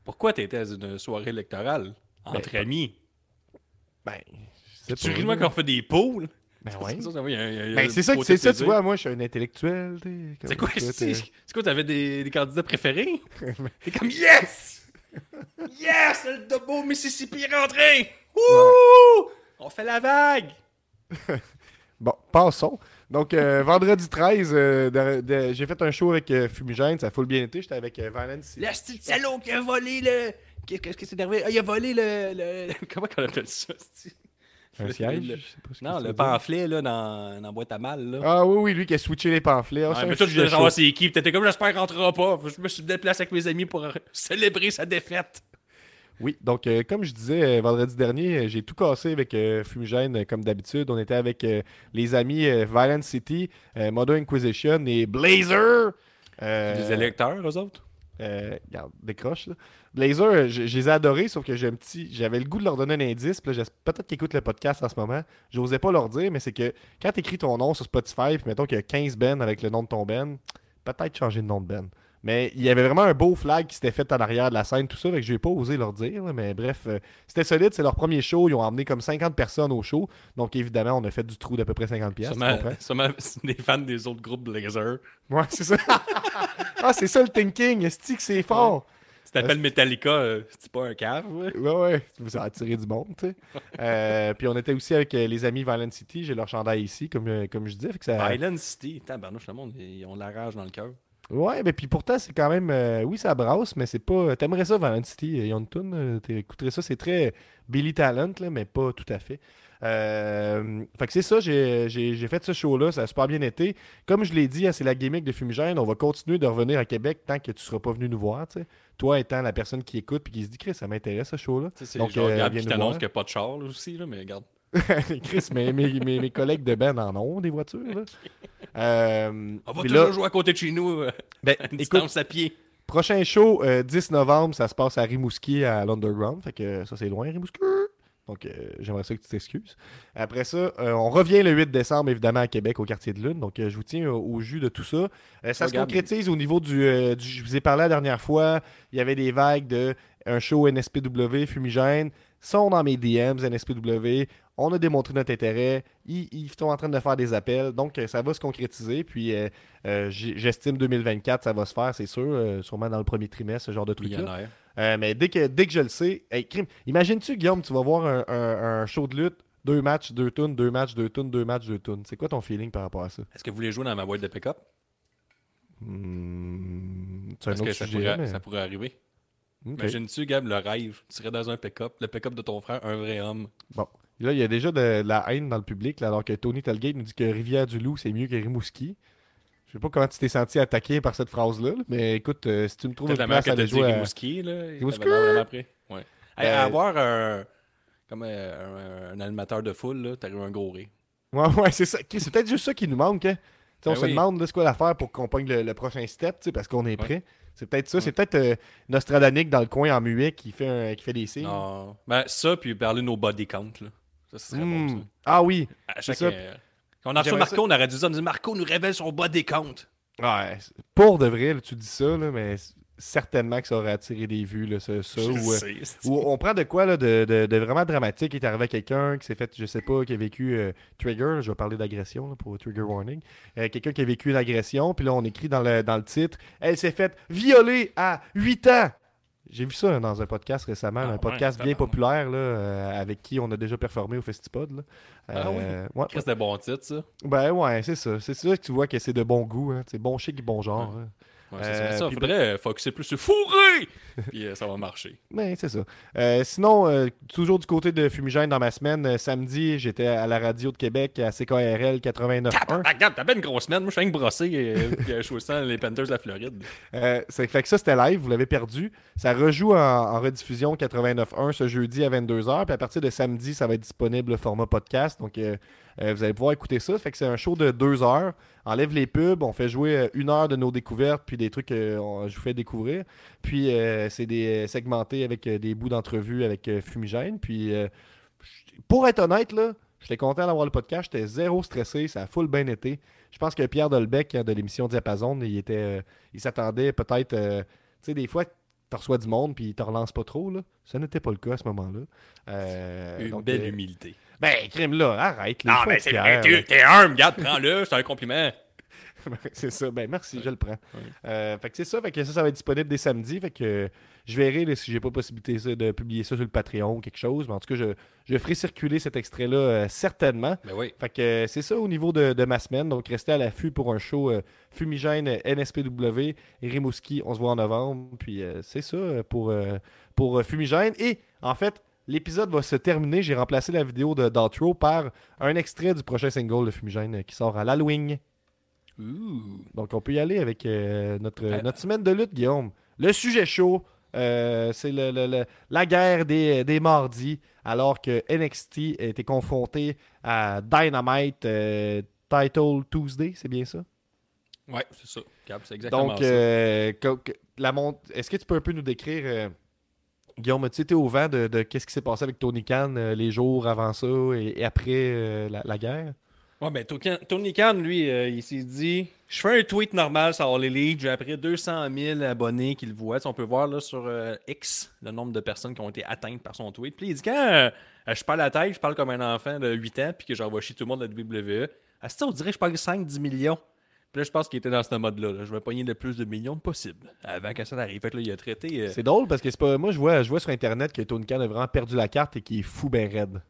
Pourquoi t'étais à une soirée électorale entre amis? Tu ris-moi qu'on fait des poules? Ben oui. C'est ça, tu vois, moi, je suis un intellectuel. C'est quoi, t'avais des candidats préférés? T'es comme, yes! Yes! Le Double Mississippi est rentré! Ouh! Ouais. On fait la vague! Bon, passons. Donc, vendredi 13, j'ai fait un show avec Fumigène, ça a full bien été. J'étais avec Violent City. Le style salaud qui a volé le... Qu'est-ce qui s'est arrivé? Ah, il a volé le... Comment qu'on appelle ça, style? Un siège? Je sais pas ce non, le pamphlet là, dans la boîte à mal. Là. Ah oui, lui qui a switché les pamphlets. Ah, mais toi, je voulais savoir c'est qui. Peut-être comme j'espère qu'il rentrera pas. Je me suis déplacé avec mes amis pour célébrer sa défaite. Oui, donc comme je disais vendredi dernier, j'ai tout cassé avec Fumigène comme d'habitude. On était avec les amis Violent City, Modern Inquisition et Blazer. Des électeurs, eux autres? Regarde, décroche là. Blazer, je les ai adorés, sauf que j'avais le goût de leur donner un indice. Puis là, peut-être qu'ils écoutent le podcast en ce moment. J'osais pas leur dire, mais c'est que quand t'écris ton nom sur Spotify, puis mettons qu'il y a 15 ben avec le nom de ton ben, peut-être changer de nom de ben. Mais il y avait vraiment un beau flag qui s'était fait en arrière de la scène, tout ça, donc je n'ai pas osé leur dire. Mais bref, c'était solide, c'est leur premier show. Ils ont emmené comme 50 personnes au show. Donc évidemment, on a fait du trou d'à peu près 50$. C'est des fans des autres groupes Blazer. Ouais, c'est ça. Ah, c'est ça le thinking. Est-ce que c'est fort? Ouais. Si t'appelles Metallica, c'est pas un cave. Ouais, ouais. Ça a attiré du monde, tu sais. Puis on était aussi avec les amis Violent City. J'ai leur chandail ici, comme je disais. Violent City. Tabarnouche, le monde, ils ont la rage dans le cœur. Ouais, mais puis pourtant, c'est quand même... oui, ça brasse, mais c'est pas... T'aimerais ça, Violent City, Yontun, t'écouterais ça. C'est très Billy Talent, là, mais pas tout à fait. Fait que c'est ça, j'ai fait ce show-là, ça a super bien été. Comme je l'ai dit, c'est la gimmick de Fumigène, on va continuer de revenir à Québec tant que tu seras pas venu nous voir, tu sais. Toi étant la personne qui écoute puis qui se dit « Chris, ça m'intéresse ce show-là ». C'est donc, Gab qui t'annonce qu'il n'y a pas de char là, aussi, là, mais regarde. Chris, mes collègues de Ben en ont des voitures. Là. On va toujours jouer à côté de chez nous. Distance à pied. Prochain show, 10 novembre, ça se passe à Rimouski, à l'Underground. Fait que ça, c'est loin, Rimouski. Donc, j'aimerais ça que tu t'excuses. Après ça, on revient le 8 décembre, évidemment, à Québec, au Quartier de Lune. Donc, je vous tiens au jus de tout ça. Ça se concrétise au niveau du... Je vous ai parlé la dernière fois. Il y avait des vagues de un show NSPW, Fumigène. Sont dans mes DMs, NSPW. On a démontré notre intérêt. Ils sont en train de faire des appels. Donc, ça va se concrétiser. Puis, j'estime 2024, ça va se faire, c'est sûr. Sûrement dans le premier trimestre, ce genre de truc-là. Mais dès que je le sais... Hey, crime. Imagine-tu, Guillaume, tu vas voir un show de lutte, 2 matchs, 2 tunes, 2 matchs, 2 tunes, 2 matchs, 2 tunes. C'est quoi ton feeling par rapport à ça? Est-ce que vous voulez jouer dans ma boîte de pick-up? C'est un autre sujet, ça pourrait arriver. Okay. Imagine-tu, Gab, le rêve. Tu serais dans un pick-up, le pick-up de ton frère, un vrai homme. Bon. Là, il y a déjà de la haine dans le public, là, alors que Tony Talgate nous dit que Rivière-du-Loup, c'est mieux que Rimouski. Je sais pas comment tu t'es senti attaqué par cette phrase-là, mais écoute, si tu me trouves une place à jouer à... Rimouski, là, Rimouski! Après. Ouais. Avoir un animateur de foule, là, t'arrives un gros ré. Ouais, c'est ça. C'est peut-être juste ça qui nous manque, hein. On se demande là, c'est quoi l'affaire pour qu'on pogne le prochain step, parce qu'on est prêt. C'est peut-être ça, c'est peut-être Nostradanique dans le coin en muet qui fait des signes. Non. Ben, ça, puis parler de nos body count, là. Ça serait bon, ça. Ah oui, à chaque... c'est ça. Quand on a reçu Marco, on aurait dû dire « Marco nous révèle son body count ». Ouais, pour de vrai, là, tu dis ça, là, mais certainement que ça aurait attiré des vues, là, ça où on prend de quoi là, de vraiment dramatique, qui est arrivé à quelqu'un qui s'est fait, je sais pas, qui a vécu Trigger, je vais parler d'agression là, pour Trigger Warning, quelqu'un qui a vécu une agression, puis là on écrit dans le titre, elle s'est faite violer à 8 ans! J'ai vu ça dans un podcast récemment, un podcast bien populaire là, avec qui on a déjà performé au Festipod. Là. Oui. Ouais, c'est de bons titres, ça. Ben ouais, c'est ça. C'est sûr que tu vois que c'est de bon goût. Hein. C'est bon chic et bon genre. Ouais. Hein. Ouais, c'est ça. Faudrait focusser plus sur fourrer! Puis ça va marcher. Ben, c'est ça. Sinon, toujours du côté de Fumigène dans ma semaine, samedi, j'étais à la radio de Québec à CKRL 89.1. Regarde, t'as bien une grosse semaine. Moi, je suis rien que brossé et chaussant les Panthers de la Floride. Fait que ça, c'était live. Vous l'avez perdu. Ça rejoue en rediffusion 89.1 ce jeudi à 22h. Puis à partir de samedi, ça va être disponible le format podcast. Donc, vous allez pouvoir écouter ça. Fait que c'est un show de 2 heures. Enlève les pubs, on fait jouer 1 heure de nos découvertes, puis des trucs que je vous fais découvrir. Puis c'est des segmentés avec des bouts d'entrevues avec Fumigène. Puis pour être honnête, là, j'étais content d'avoir le podcast. J'étais zéro stressé, ça a full bien été. Je pense que Pierre Delbecq de l'émission Diapason, il s'attendait peut-être... tu sais, des fois... T'en reçois du monde, puis t'en relances pas trop, là. Ça n'était pas le cas à ce moment-là. Une belle humilité. Ben, crime là, arrête. Non, mais c'est vrai, t'es humble, regarde, prends-le, c'est un compliment. C'est ça, ben merci, ouais. Je le prends. Ouais. Fait que c'est ça, fait que ça va être disponible dès samedi, fait que je verrai là, si j'ai pas possibilité de publier ça sur le Patreon ou quelque chose, mais en tout cas, je ferai circuler cet extrait-là certainement. Ben oui. Fait que c'est ça au niveau de ma semaine, donc restez à l'affût pour un show Fumigène, NSPW, Rimouski, on se voit en novembre, puis c'est ça pour Fumigène, et en fait, l'épisode va se terminer, j'ai remplacé la vidéo d'outro par un extrait du prochain single de Fumigène qui sort à l'Halloween. Ooh. Donc, on peut y aller avec notre semaine de lutte, Guillaume. Le sujet chaud, c'est la guerre des mardis, alors que NXT a été confronté à Dynamite Title Tuesday, c'est bien ça? Oui, c'est ça. C'est exactement donc, ça. Est-ce que tu peux un peu nous décrire, Guillaume, tu étais au vent de qu'est-ce qui s'est passé avec Tony Khan les jours avant ça et après la guerre? Ouais, ben Tony Khan, lui, il s'est dit « Je fais un tweet normal sur All Elite, j'ai après 200 000 abonnés qui le voient. » On peut voir là sur X le nombre de personnes qui ont été atteintes par son tweet. Puis il dit « Quand je parle à la tête, je parle comme un enfant de 8 ans puis que j'envoie chier tout le monde à la WWE, à ce temps, on dirait que je parle 5-10 millions. » Puis là, je pense qu'il était dans ce mode-là. Là. Je vais pogner le plus de millions possible avant que ça n'arrive. Fait que là, il a traité... C'est drôle parce que c'est pas... Moi, je vois sur Internet que Tony Khan a vraiment perdu la carte et qu'il est fou ben raide.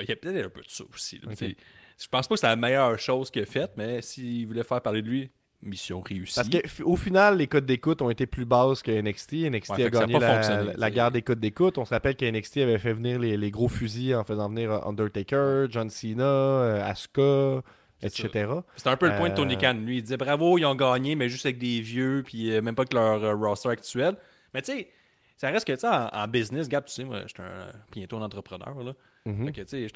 Il y a peut-être un peu de ça aussi. Là, okay. Je pense pas que c'est la meilleure chose qu'il a faite, mais s'il voulait faire parler de lui, mission réussie. Parce qu'au final, les codes d'écoute ont été plus basses que NXT. NXT a gagné la guerre des codes d'écoute. On se rappelle que NXT avait fait venir les gros fusils en faisant venir Undertaker, John Cena, Asuka, etc. C'était un peu le point de Tony Khan. Lui, il disait bravo, ils ont gagné, mais juste avec des vieux, puis même pas que leur roster actuel. Mais tu sais, ça reste que tu sais, en business, Gab, tu sais, moi, j'étais bientôt un entrepreneur. Là. Mm-hmm. Fait que tu sais, je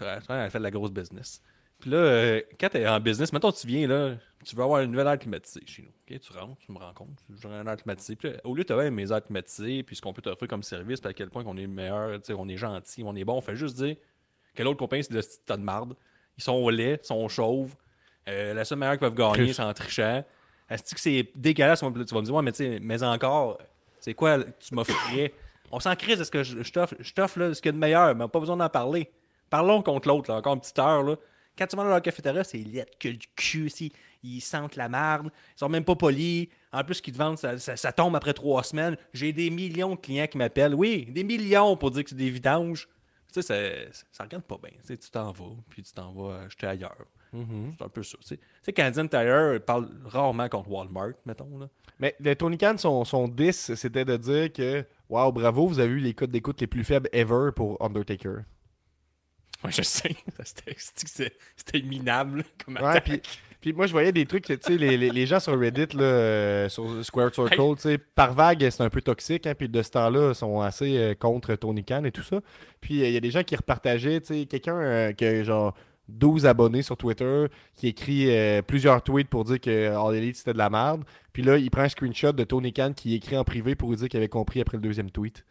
fais de la grosse business. Puis là, quand t'es en business, mettons, tu viens là, tu veux avoir une nouvelle aire climatisée chez nous. Okay? Tu rentres, tu me rencontres, tu veux une aire climatisée. Puis là, au lieu de t'avoir mes aires climatisées, puis ce qu'on peut t'offrir comme service, puis à quel point qu'on est meilleur, on est gentil, on est bon, on fait juste dire que l'autre compagnie, c'est le petit tas de marde. Ils sont laids, ils sont chauves. La seule manière qu'ils peuvent gagner, c'est en trichant. Est-ce que c'est dégueulasse? Tu vas me dire, ouais, mais tu sais, mais encore, c'est quoi, tu m'offrais? On s'en crise de ce que je t'offre là, ce qu'il y a de meilleur, mais on n'a pas besoin d'en parler. Parlons contre l'autre, là, encore une petite heure, là. Quand tu vas dans leur cafétéria, c'est lettre que du cul. Ils sentent la marde. Ils sont même pas polis. En plus, qu'ils te vendent, ça tombe après 3 semaines. J'ai des millions de clients qui m'appellent. Oui, des millions pour dire que c'est des vidanges. Tu sais, ça regarde pas bien. Tu sais, tu t'en vas acheter ailleurs. Mm-hmm. C'est un peu ça. Tu sais, Canadian Tire parle rarement contre Walmart, mettons. Là. Mais le Tony Khan, son 10, c'était de dire que « Wow, bravo, vous avez eu les codes d'écoute les plus faibles ever pour Undertaker. » Moi, je sais, c'était minable comme attaque. Puis moi, je voyais des trucs, tu sais, les gens sur Reddit, là, sur Square Circle, hey. Tu sais, par vague, c'est un peu toxique, hein, puis de ce temps-là, ils sont assez contre Tony Khan et tout ça. Puis il y a des gens qui repartageaient, tu sais, quelqu'un qui a genre 12 abonnés sur Twitter, qui écrit plusieurs tweets pour dire que All Elite, c'était de la merde. Puis là, il prend un screenshot de Tony Khan qui écrit en privé pour lui dire qu'il avait compris après le 2e tweet.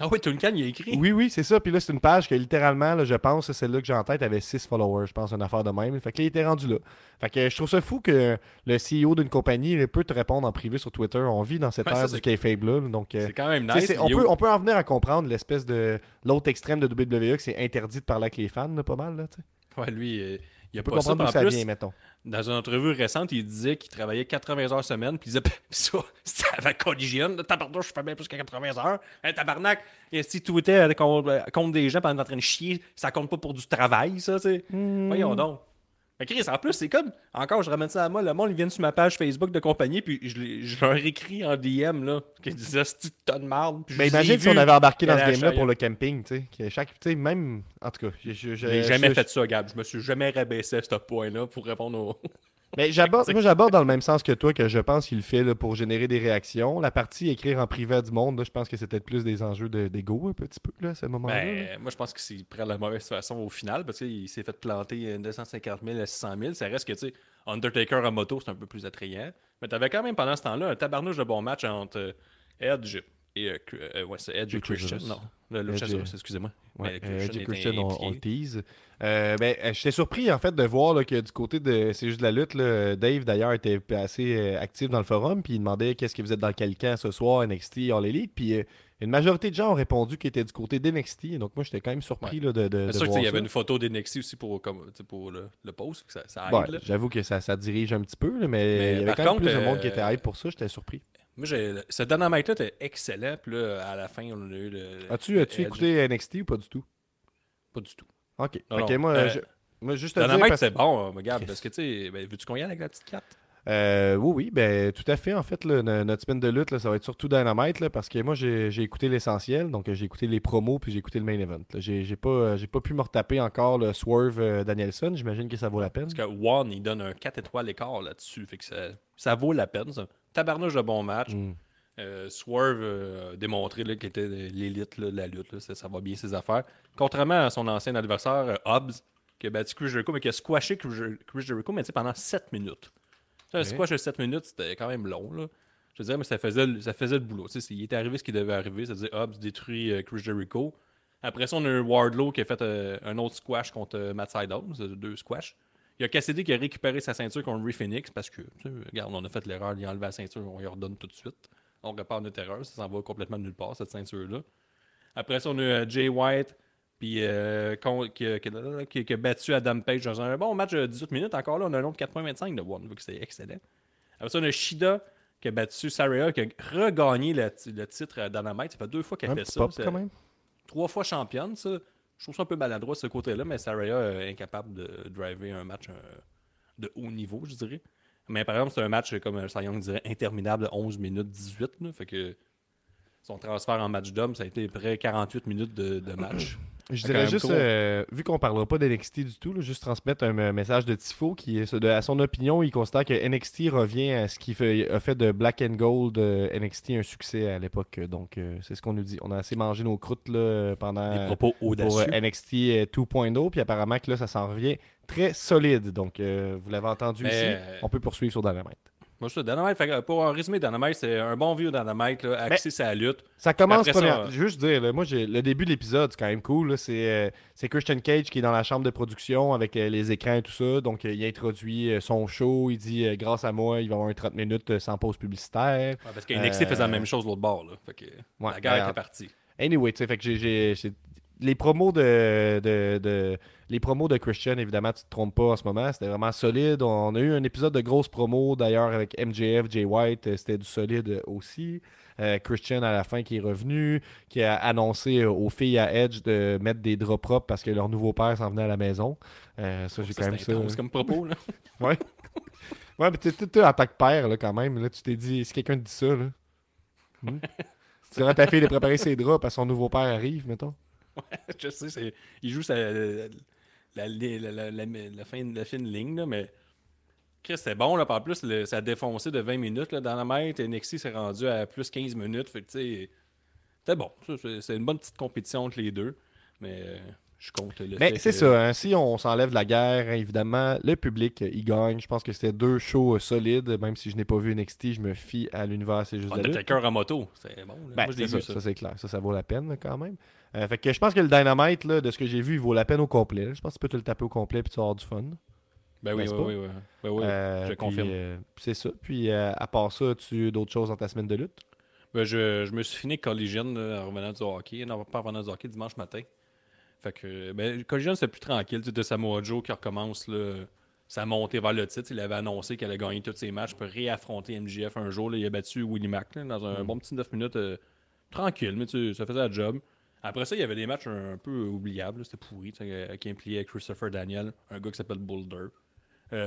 Ah oui, Duncan, il a écrit. Oui, oui, c'est ça. Puis là, c'est une page que littéralement, là, je pense, celle-là que j'ai en tête avait 6 followers. Je pense, une affaire de même. Fait que là, il était rendu là. Fait que je trouve ça fou que le CEO d'une compagnie il peut te répondre en privé sur Twitter. On vit dans cette ère du kayfabe là. Donc, c'est quand même nice. On peut en venir à comprendre l'espèce de l'autre extrême de WWE que c'est interdit de parler avec les fans, là, pas mal. Là, ouais, lui, il a pas ça. En plus, mettons. Dans une entrevue récente, il disait qu'il travaillait 80 heures semaine, puis il disait ça avec collision, tabarnak, je fais bien plus que 80 heures. Hein, tabarnak, et si tu étais contre des gens pendant en train de chier, ça compte pas pour du travail, ça, tu sais. Voyons donc. Mais Chris, en plus, c'est comme, encore, je ramène ça à moi, le monde, ils viennent sur ma page Facebook de compagnie, puis je leur écris en DM, là, qu'ils disaient, c'est-tu tonne de marde. Mais imagine si on avait embarqué dans ce game-là pour le camping, tu sais, même, en tout cas, j'ai jamais fait ça, Gab, je me suis jamais rabaissé à ce point-là pour répondre aux... Mais j'aborde dans le même sens que toi que je pense qu'il le fait là, pour générer des réactions. La partie écrire en privé à du monde, là, je pense que c'est peut-être plus des enjeux d'ego un petit peu là, à ce moment-là. Ben, moi, je pense qu'il prend la mauvaise façon au final parce qu'il s'est fait planter 250 000 à 600 000. Ça reste que, tu sais, Undertaker en moto, c'est un peu plus attrayant. Mais t'avais quand même pendant ce temps-là un tabarnouche de bon match entre Edge et Christian. Non, le chasseur, excusez-moi. Ouais, Edge et Christian, on le tease. J'étais surpris en fait de voir là, que du côté de C'est Juste de la lutte, là, Dave d'ailleurs était assez actif dans le forum, puis il demandait qu'est-ce que vous êtes dans quel camp ce soir, NXT, All Elite, puis une majorité de gens ont répondu qu'ils étaient du côté d'NXT, donc moi j'étais quand même surpris là, de voir ça. C'est sûr qu'il y avait une photo d'NXT aussi pour le post, ça aide. Ouais, j'avoue que ça dirige un petit peu, là, mais il y avait quand même plus de monde qui était hype pour ça, j'étais surpris. Moi, ce dynamite-là était excellent, puis là, à la fin, on a eu le... As-tu écouté NXT ou pas du tout? Pas du tout. OK. Non. Moi, juste à dire... Dynamite, c'est bon, regarde, parce que, tu sais, veux-tu qu'on y aille avec la petite carte? Oui, ben tout à fait. En fait, là, notre semaine de lutte, là, ça va être surtout Dynamite, là, parce que moi, j'ai écouté l'essentiel, donc j'ai écouté les promos, puis j'ai écouté le main event. Là. J'ai pas pu me retaper encore le Swerve Danielson, j'imagine que ça vaut la peine. Parce que One, il donne un 4 étoiles écart là-dessus, fait que ça vaut la peine, ça. Tabarnouche de bon match. Swerve a démontré qu'il était l'élite de la lutte. Là, ça va bien ses affaires. Contrairement à son ancien adversaire, Hobbs, qui a battu Chris Jericho, mais qui a squashé Chris Jericho mais pendant 7 minutes. Un squash de 7 minutes, c'était quand même long. Là. Je veux dire, mais ça faisait le boulot. Il était arrivé ce qui devait arriver, c'est-à-dire Hobbs détruit Chris Jericho. Après ça, on a eu Wardlow qui a fait un autre squash contre Matt Sydal, 2 squash. Il y a Cassidy qui a récupéré sa ceinture contre Ray Phoenix parce que, regarde, on a fait l'erreur d'y enlever la ceinture, on lui redonne tout de suite. On répare notre erreur, ça s'en va complètement nulle part, cette ceinture-là. Après ça, on a Jay White puis, qui a battu Adam Page dans un bon match de 18 minutes. Encore là, on a un autre 4.25 de One, vu que c'est excellent. Après ça, on a Shida qui a battu Saraya, qui a regagné le titre à Dynamite. Ça fait 2 fois qu'elle fait ça. Quand même. 3 fois championne, ça. Je trouve ça un peu maladroit de ce côté-là, mais Saraya est incapable de driver un match de haut niveau, je dirais. Mais par exemple, c'est un match, comme Sayong dirait, interminable de 11 minutes 18. Là, fait que son transfert en match d'homme, ça a été près 48 minutes de match. Je dirais juste, vu qu'on ne parlera pas d'NXT du tout, là, juste transmettre un message de Tifo qui, à son opinion, il considère que NXT revient à ce qui a fait de Black and Gold NXT un succès à l'époque. Donc, c'est ce qu'on nous dit. On a assez mangé nos croûtes là, pendant des propos audacieux pour NXT 2.0, puis apparemment que là, ça s'en revient très solide. Donc, vous l'avez entendu ici, on peut poursuivre sur Dynamite. Moi, je Dynamite, pour en résumer, Dynamite, c'est un bon vieux Dynamite, là, axé sur la lutte. Ça commence, juste dire, là, moi, le début de l'épisode, c'est quand même cool. Là, c'est Christian Cage qui est dans la chambre de production avec les écrans et tout ça. Donc, il introduit son show. Il dit, grâce à moi, il va avoir un 30 minutes sans pause publicitaire. Ouais, parce que NXT faisait la même chose l'autre bord. Là. Fait que, la guerre était partie. Anyway, tu sais, fait que j'ai les promos les promos de Christian, évidemment, tu te trompes pas en ce moment. C'était vraiment solide. On a eu un épisode de grosses promos, d'ailleurs, avec MJF, Jay White. C'était du solide aussi. Christian, à la fin, qui est revenu, qui a annoncé aux filles à Edge de mettre des draps propres parce que leur nouveau père s'en venait à la maison. C'est comme propos, là. Ouais. Ouais, mais tu en tant que père, là, quand même. Là, tu t'es dit, si quelqu'un te dit ça, là... Tu dirais à ta fille de préparer ses draps parce que son nouveau père arrive, mettons. Ouais, je sais, il joue la fine ligne, là, mais Chris, c'est bon. Là, en plus, ça a défoncé de 20 minutes là, dans la mètre. NXT s'est rendu à plus 15 minutes. Fait que, tu sais, c'était bon. C'est une bonne petite compétition entre les deux. Mais Je compte le mais fait c'est que... ça. Hein, si on s'enlève de la guerre, évidemment, le public, il gagne. Je pense que c'était deux shows solides. Même si je n'ai pas vu NXT, je me fie à l'univers C'est Juste de la lutte. Undertaker en moto, c'est bon. Ben, moi, je l'ai vu, ça. Ça, c'est clair. Ça vaut la peine quand même. Fait que je pense que le Dynamite, là, de ce que j'ai vu, il vaut la peine au complet. Là. Je pense que tu peux te le taper au complet et tu vas avoir du fun. Ben oui, oui. Je confirme. C'est ça. Puis, à part ça, as-tu d'autres choses dans ta semaine de lutte? Ben, je me suis fini Collision là, en revenant du hockey. Non, pas en revenant du hockey, dimanche matin. Fait que, ben, Collision, c'est plus tranquille. De Samoa Joe qui recommence là, sa montée vers le titre. Il avait annoncé qu'elle allait gagner tous ses matchs pour réaffronter MJF un jour. Là, il a battu Willie Mack là, dans un bon petit 9 minutes. Tranquille, mais ça faisait la job. Après ça, il y avait des matchs un peu oubliables. Là, c'était pourri. Qui impliquait Christopher Daniel, un gars qui s'appelle Boulder.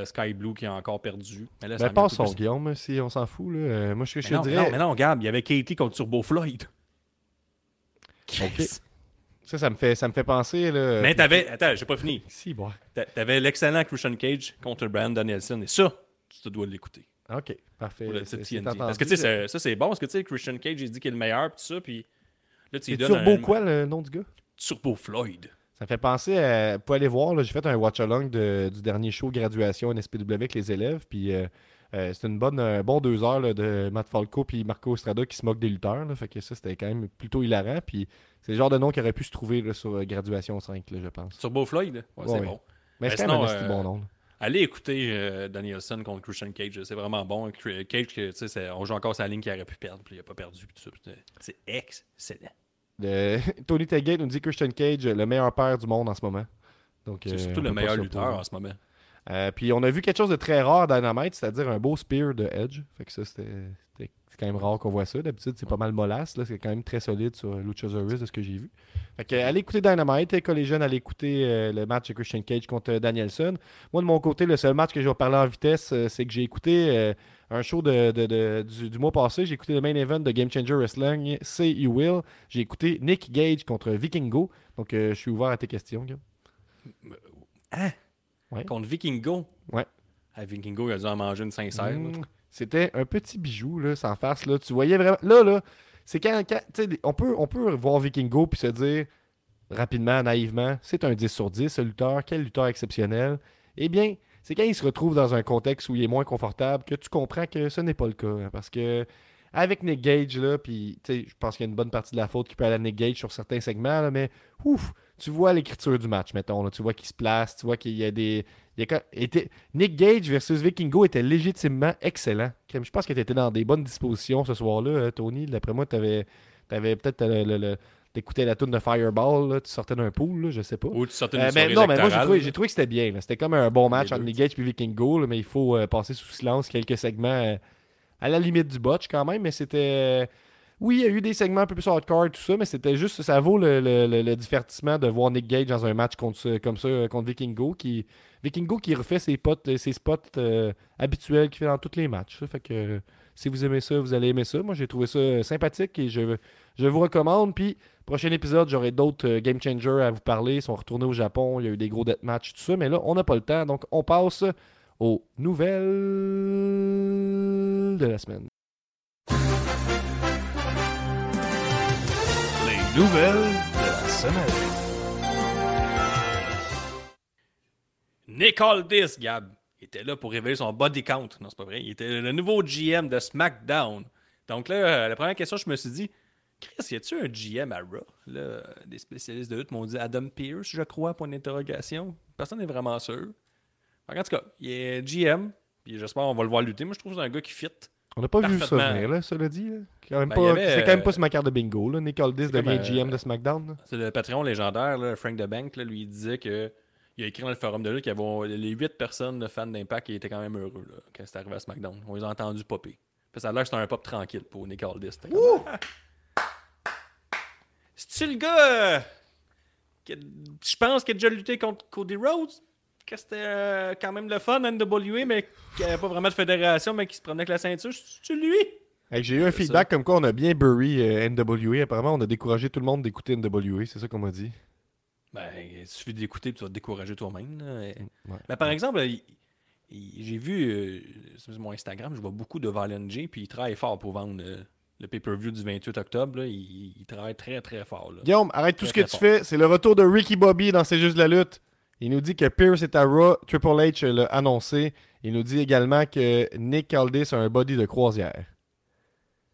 Sky Blue qui a encore perdu. Mais là, ben, passons, Guillaume, si on s'en fout. Là. Moi, je te dirais... Non, Gab, il y avait Katie contre Turbo Floyd. Okay. Ça me fait penser... Là... Mais t'avais... Attends, j'ai pas fini. Si, bon. T'avais l'excellent Christian Cage contre Bryan Danielson. Et ça, tu te dois de l'écouter. OK, parfait. Pour le titre TNT. Parce que, tu sais, ça, c'est bon. Parce que, tu sais, Christian Cage, il dit qu'il est le meilleur, puis ça, puis... Là, tu donnes Turbo quoi, le nom du gars? Turbo Floyd. Ça me fait penser à... Pour aller voir, là, j'ai fait un watch-along du dernier show graduation NSPW avec les élèves. Puis c'était un bon 2 heures là, de Matt Falco puis Marco Estrada qui se moquent des lutteurs. Là, fait que ça, c'était quand même plutôt hilarant. Puis c'est le genre de nom qui aurait pu se trouver là, sur graduation 5, là, je pense. Turbo Floyd? Ouais, c'est bon. Mais c'est quand même un bon nom. Là. Allez écouter Danielson contre Christian Cage. C'est vraiment bon. Cage, on joue encore sa ligne qu'il aurait pu perdre. Puis il n'a pas perdu. Puis tout ça. C'est excellent. Tony Taggett nous dit Christian Cage, le meilleur père du monde en ce moment. Donc, c'est surtout le meilleur lutteur en ce moment. Puis on a vu quelque chose de très rare dans Dynamite, c'est-à-dire un beau spear de Edge. Fait que ça, c'était c'est quand même rare qu'on voit ça. D'habitude, c'est pas mal mollasse. Là, c'est quand même très solide sur Luchasaurus de ce que j'ai vu. Fait que allez écouter Dynamite. Et les jeunes, allez écouter le match de Christian Cage contre Danielson. Moi, de mon côté, le seul match que je vais parler en vitesse, c'est que j'ai écouté un show du mois passé. J'ai écouté le main event de Game Changer Wrestling, Say You Will. J'ai écouté Nick Gage contre Vikingo. Donc, je suis ouvert à tes questions, gars. Hein? Ouais. Contre Vikingo? Ouais. À Vikingo, il a dû en manger une sincère. C'était un petit bijou, là, sans farce. Là. Tu voyais vraiment... Là, c'est quand on peut voir Vikingo puis se dire, rapidement, naïvement, c'est un 10 sur 10, ce lutteur. Quel lutteur exceptionnel. Eh bien, c'est quand il se retrouve dans un contexte où il est moins confortable que tu comprends que ce n'est pas le cas. Hein, parce que avec Nick Gage, là, puis je pense qu'il y a une bonne partie de la faute qui peut aller à Nick Gage sur certains segments, là, mais ouf, tu vois l'écriture du match, mettons. Là, tu vois qu'il se place, tu vois qu'il y a des... Nick Gage versus Vikingo était légitimement excellent. Je pense que tu étais dans des bonnes dispositions ce soir-là, hein, Tony. D'après moi, tu avais peut-être t'écoutais la toune de Fireball, là, tu sortais d'un pool, là, je sais pas. Ou tu sortais d'une soirée électorale. Non, mais moi, j'ai trouvé que c'était bien. Là. C'était comme un bon match entre Nick Gage et Vikingo, là, mais il faut passer sous silence quelques segments à la limite du botch quand même, mais c'était... Oui, il y a eu des segments un peu plus hardcore, tout ça, mais c'était juste, ça vaut le divertissement de voir Nick Gage dans un match comme ça contre Vikingo, qui refait ses spots habituels qu'il fait dans tous les matchs. Ça fait que si vous aimez ça, vous allez aimer ça. Moi, j'ai trouvé ça sympathique et je vous recommande. Puis, prochain épisode, j'aurai d'autres Game Changers à vous parler. Ils sont retournés au Japon, il y a eu des gros deathmatchs, tout ça, mais là, on n'a pas le temps. Donc, on passe aux nouvelles de la semaine. Nouvelles de la semaine. Nick Aldis, Gab, il était là pour révéler son body count. Non, c'est pas vrai. Il était le nouveau GM de SmackDown. Donc là, la première question, je me suis dit, Chris, y a-tu un GM à Raw? Là, des spécialistes de lutte m'ont dit Adam Pearce, je crois, point d'interrogation. Personne n'est vraiment sûr. Alors, en tout cas, il est GM, puis j'espère qu'on va le voir lutter. Moi, je trouve que c'est un gars qui fit. On n'a pas vu ça venir, là, cela dit. Là. C'est quand même pas sur ma carte de bingo. Là. Nick Aldis devient GM de SmackDown. Là. C'est le Patreon légendaire, là, Frank DeBank, là, lui, il disait que il a écrit dans le forum de lui qu'il y avait les 8 personnes de fans d'Impact qui étaient quand même heureux là, quand c'est arrivé à SmackDown. On les a entendus popper. Ça a l'air que c'était un pop tranquille pour Nick Aldis. C'est-tu le gars qui, je pense, qu'il a déjà lutté contre Cody Rhodes? Que c'était quand même le fun, NWA, mais qui n'avait pas vraiment de fédération, mais qui se promenait avec la ceinture. C'est lui? Hey, j'ai eu un feedback comme quoi on a bien bury NWA. Apparemment, on a découragé tout le monde d'écouter NWA. C'est ça qu'on m'a dit. Ben, il suffit d'écouter et tu vas te décourager toi-même. Ouais. Ben, par exemple, j'ai vu sur mon Instagram, je vois beaucoup de Violent J, puis il travaille fort pour vendre le pay-per-view du 28 octobre, là, il travaille très, très fort. Là. Guillaume, arrête tout ce que tu fais. C'est le retour de Ricky Bobby dans C'est Juste de la lutte. Il nous dit que Pierce est à Raw. Triple H l'a annoncé. Il nous dit également que Nick Aldis a un body de croisière.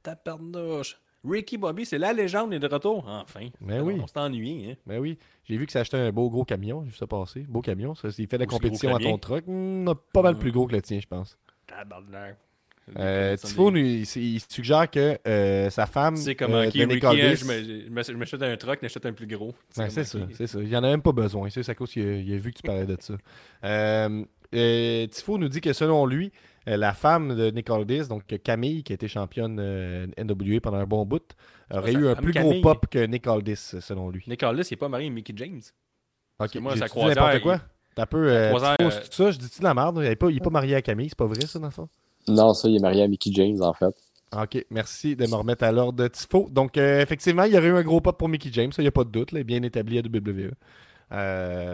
Tabarnouche. Ricky Bobby, c'est la légende et de retour. Enfin. Ben oui. On s'est ennuyé. Hein? Ben oui. J'ai vu que ça achetait un beau gros camion. J'ai vu ça passer. Beau camion. Ça, il fait de la compétition à ton truck. Pas mal plus gros que le tien, je pense. Tabarnouche. Tifo, il suggère que sa femme. C'est comme qui Ricky, je m'achète un truck, j'achète un plus gros. Ben, c'est ça, c'est ça. Il n'y en a même pas besoin. C'est à cause qu'il a vu que tu parlais de ça. Tifo nous dit que selon lui, la femme de Nick Aldis, donc Camille, qui a été championne NWA pendant un bon bout, aurait eu un plus gros pop que Nick Aldis, selon lui. Nick Aldis, il n'est pas marié à Mickey James. Ok, moi, ça croise n'importe quoi. T'as peu. Tout ça, je dis-tu de la merde? Il n'est pas marié à Camille, c'est pas vrai, ça, dans le fond? Non, ça, il est marié à Mickey James, en fait. OK, merci de me remettre à l'ordre de Tifo. Donc, effectivement, il y aurait eu un gros pop pour Mickey James, ça, il n'y a pas de doute. Là, il est bien établi à WWE.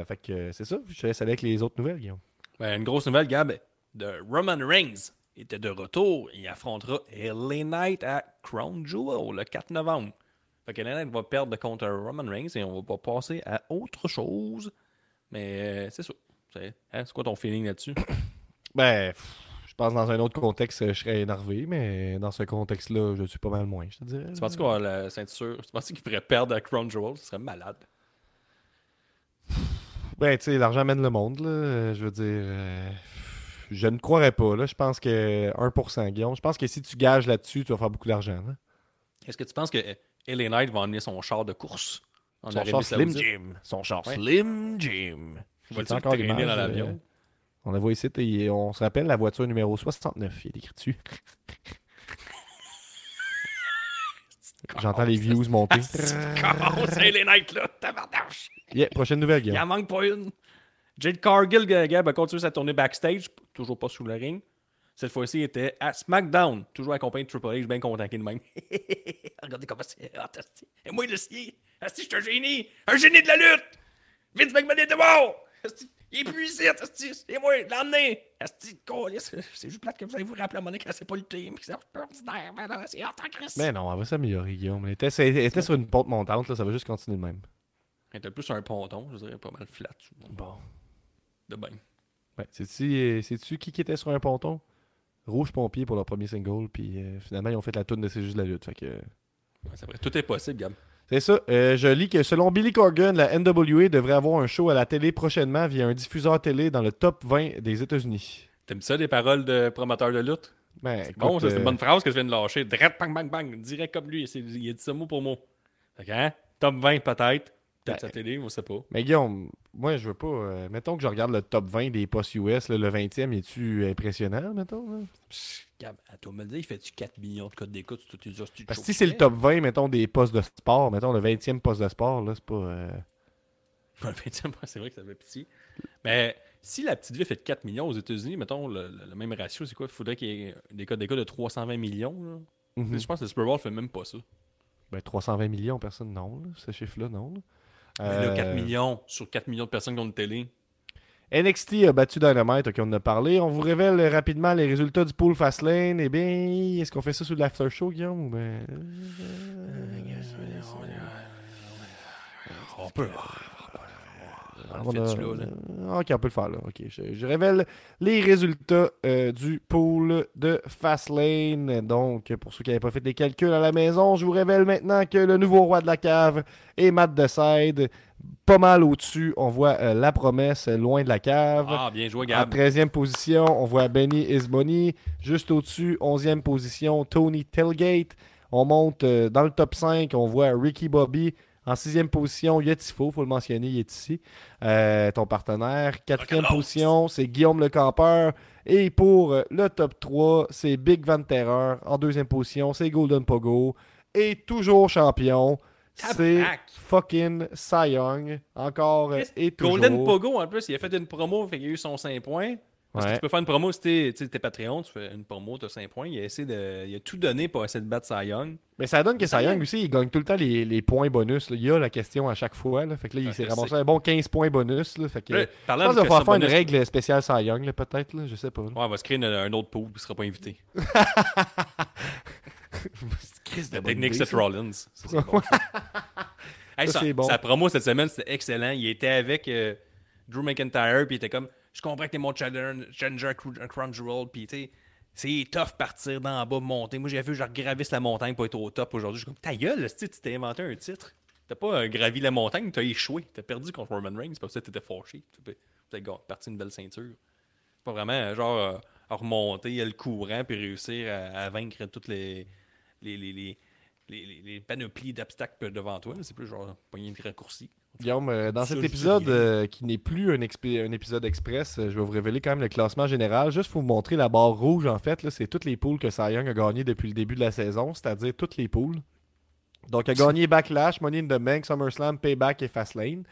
Fait que c'est ça, je te laisse aller avec les autres nouvelles, Guillaume. Ben, une grosse nouvelle, Gab, de Roman Reigns était de retour. Il affrontera LA Knight à Crown Jewel le 4 novembre. Fait que LA Knight va perdre contre Roman Reigns et on va pas passer à autre chose. Mais c'est ça. C'est quoi ton feeling là-dessus? Ben... Je pense que dans un autre contexte, je serais énervé, mais dans ce contexte-là, je suis pas mal moins, je te dirais. Tu penses qu'on a la ceinture? Tu penses qu'il pourrait perdre à Crown Jewel? Ce serait malade. Ben, tu sais, l'argent mène le monde, là. Je veux dire, je ne croirais pas, là. Je pense que 1%, Guillaume. Je pense que si tu gages là-dessus, tu vas faire beaucoup d'argent. Là. Est-ce que tu penses que LA Knight va emmener son char de course? Son char Slim Jim. Son char Slim Jim. Va-t-il encore traîner dans l'avion? On la voit ici, on se rappelle la voiture numéro 69, il est écrit dessus. J'entends les views monter. C'est les nights là, tabardache. Yeah, prochaine nouvelle, Guillaume. Il en manque pas une. Jade Cargill, Gab, a continué sa tournée backstage, toujours pas sous le ring. Cette fois-ci, il était à SmackDown, toujours accompagné de Triple H, bien content qu'il est de même. Regardez comment c'est fantastique. Et moi, le sien, je suis un génie de la lutte. Vince McMahon était mort. Il est plus ici, c'est moi, l'emmener! C'est juste plate que vous allez vous rappeler à mon nez qu'elle s'est pas luttée, mais c'est ordinaire, mais non, c'est autant que ça. Mais non, elle va s'améliorer, Guillaume. Elle était sur une pente montante, là, ça va juste continuer de même. Elle était plus sur un ponton, je dirais, pas mal flat. Bon. De bain. Ouais, sais-tu qui était sur un ponton? Rouge Pompier pour leur premier single, puis finalement, ils ont fait la toune de C'est Juste de la lutte, fait que... Ouais, c'est vrai, tout est possible, Gab. C'est ça. Je lis que selon Billy Corgan, la NWA devrait avoir un show à la télé prochainement via un diffuseur télé dans le top 20 des États-Unis. T'aimes ça, des paroles de promoteurs de lutte? Ben, écoute, bon, ça, c'est une bonne phrase que je viens de lâcher. Drette, bang, bang, bang, direct comme lui. Il a dit ça mot pour mot. Fait que, hein? Top 20 peut-être. Peut-être sa télé, on sait pas. Mais Guillaume, moi, je veux pas... mettons que je regarde le top 20 des postes US, là, le 20e, es-tu impressionnant, mettons? Là? À toi me le dire, il fait-tu 4 millions de codes d'écoute sur toutes les astuces? Parce que si c'est le top 20, mettons, des postes de sport, mettons, le 20e poste de sport, là, c'est pas... Le 20e, c'est vrai que ça fait pitié. Mais si La Petite Vie fait 4 millions aux États-Unis, mettons, le même ratio, c'est quoi? Il faudrait qu'il y ait des codes d'écoute de 320 millions, là. Mm-hmm. Je pense que le Super Bowl fait même pas ça. Ben, 320 millions, personne, non, là. Ce chiffre-là, non, là. Mais là, 4 millions sur 4 millions de personnes qui ont une télé. NXT a battu Dynamite, ok, on en a parlé. On vous révèle rapidement les résultats du pool Fastlane. Eh bien, est-ce qu'on fait ça sous de l'after show, Guillaume? Ben... On peut. Ok, on peut le faire là. Ok, je révèle les résultats du pool de Fastlane. Donc, pour ceux qui n'avaient pas fait des calculs à la maison, je vous révèle maintenant que le nouveau roi de la cave est Matt Decide. Pas mal au-dessus, on voit La Promesse loin de la cave. Ah, bien joué, Gab. En 13e position, on voit Benny Isboni. Juste au-dessus, 11e position, Tony Tailgate. On monte dans le top 5, on voit Ricky Bobby. En 6e position, il y a Tifo, il faut le mentionner, il est ici, ton partenaire. 4e position, c'est Guillaume le Campeur. Et pour le top 3, c'est Big Van Terreur. En 2e position, c'est Golden Pogo. Et toujours champion, c'est fucking Cy Young. Encore et toujours. Golden Pogo, en plus, il a fait une promo, il a eu son 5 points. Parce que tu peux faire une promo si t'es Patreon, tu fais une promo, t'as 5 points. Il a tout donné pour essayer de battre Cy Young. Mais ça donne que Cy Young aussi, il gagne tout le temps les points bonus. Là. Il y a la question à chaque fois. Là. Fait que là, il s'est ramassé un bon 15 points bonus. Là. Fait que, je pense qu'on va faire une règle spéciale Cy Young, là, peut-être. Là. Je sais pas. Là. Ouais, on va se créer un autre pool, il sera pas invité. La technique Seth Rollins. Ça, bon. Hey, ça, c'est bon. Sa promo cette semaine, c'était excellent. Il était avec Drew McIntyre, puis il était comme « Je comprends que t'es mon challenger Crown Jewel, puis tu sais, c'est tough partir d'en bas, monter. Moi, j'ai vu, genre, gravisse la montagne pour être au top aujourd'hui. » Je suis comme « Ta gueule, tu t'es inventé un titre. T'as pas gravi la montagne, t'as échoué. T'as perdu contre Roman Reigns, parce que t'étais fâché. T'es parti une belle ceinture. » C'est pas vraiment, genre... à remonter le courant puis réussir à vaincre toutes les panoplies d'obstacles devant toi. C'est plus genre pogner de raccourci. Guillaume, dans cet épisode qui n'est plus un épisode express, je vais vous révéler quand même le classement général. Juste pour vous montrer la barre rouge, en fait, là, c'est toutes les poules que Cy Young a gagnées depuis le début de la saison, c'est-à-dire toutes les poules. Donc, il a gagné Backlash, Money in the Bank, SummerSlam, Payback et Fastlane.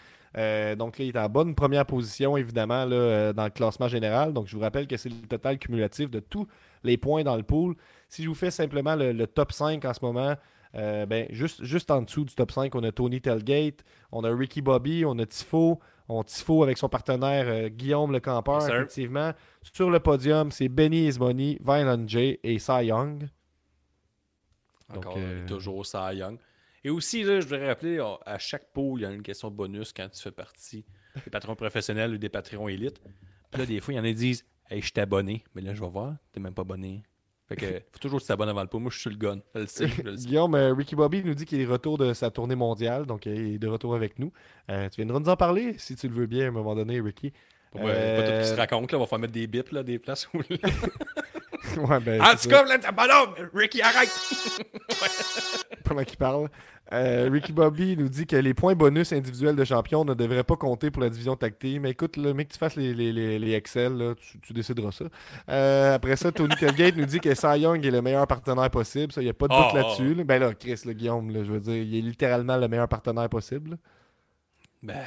Donc là, il est en bonne première position évidemment là, dans le classement général. Donc je vous rappelle que c'est le total cumulatif de tous les points dans le pool. Si je vous fais simplement le top 5 en ce moment, juste en dessous du top 5, on a Tony Telgate, on a Ricky Bobby, on a Tifo, avec son partenaire Guillaume le campeur, yes, effectivement. Sur le podium, c'est Benny Ismoney, Violent J et Cy Young. Encore toujours Cy Young. Et aussi, là, je voudrais rappeler, à chaque pool, il y a une question bonus quand tu fais partie des patrons professionnels ou des patrons élites. Puis là, des fois, il y en a qui disent « Hey, je t'ai abonné. » Mais là, je vais voir, t'es même pas abonné. Fait que faut toujours que tu t'abonnes avant le pool. Moi, je suis le gun. Je le sais. Guillaume, Ricky Bobby nous dit qu'il est de retour de sa tournée mondiale. Donc, il est de retour avec nous. Tu viendras nous en parler, si tu le veux bien, à un moment donné, Ricky. Pas tout ce qui se raconte. Là, on va faire mettre des bips, là, des places où... Ouais, en tout cas, t'as pas l'homme! Ricky, arrête! Pendant qu'il parle, Ricky Bobby nous dit que les points bonus individuels de champion ne devraient pas compter pour la division tag team. Mais écoute, le mec, que tu fasses les Excel, là, tu décideras ça. Après ça, Tony Telgate nous dit que Cy Young est le meilleur partenaire possible. Ça, il n'y a pas de doute là-dessus. Là. Ben là, Chris, là, Guillaume, là, je veux dire, il est littéralement le meilleur partenaire possible. Ben...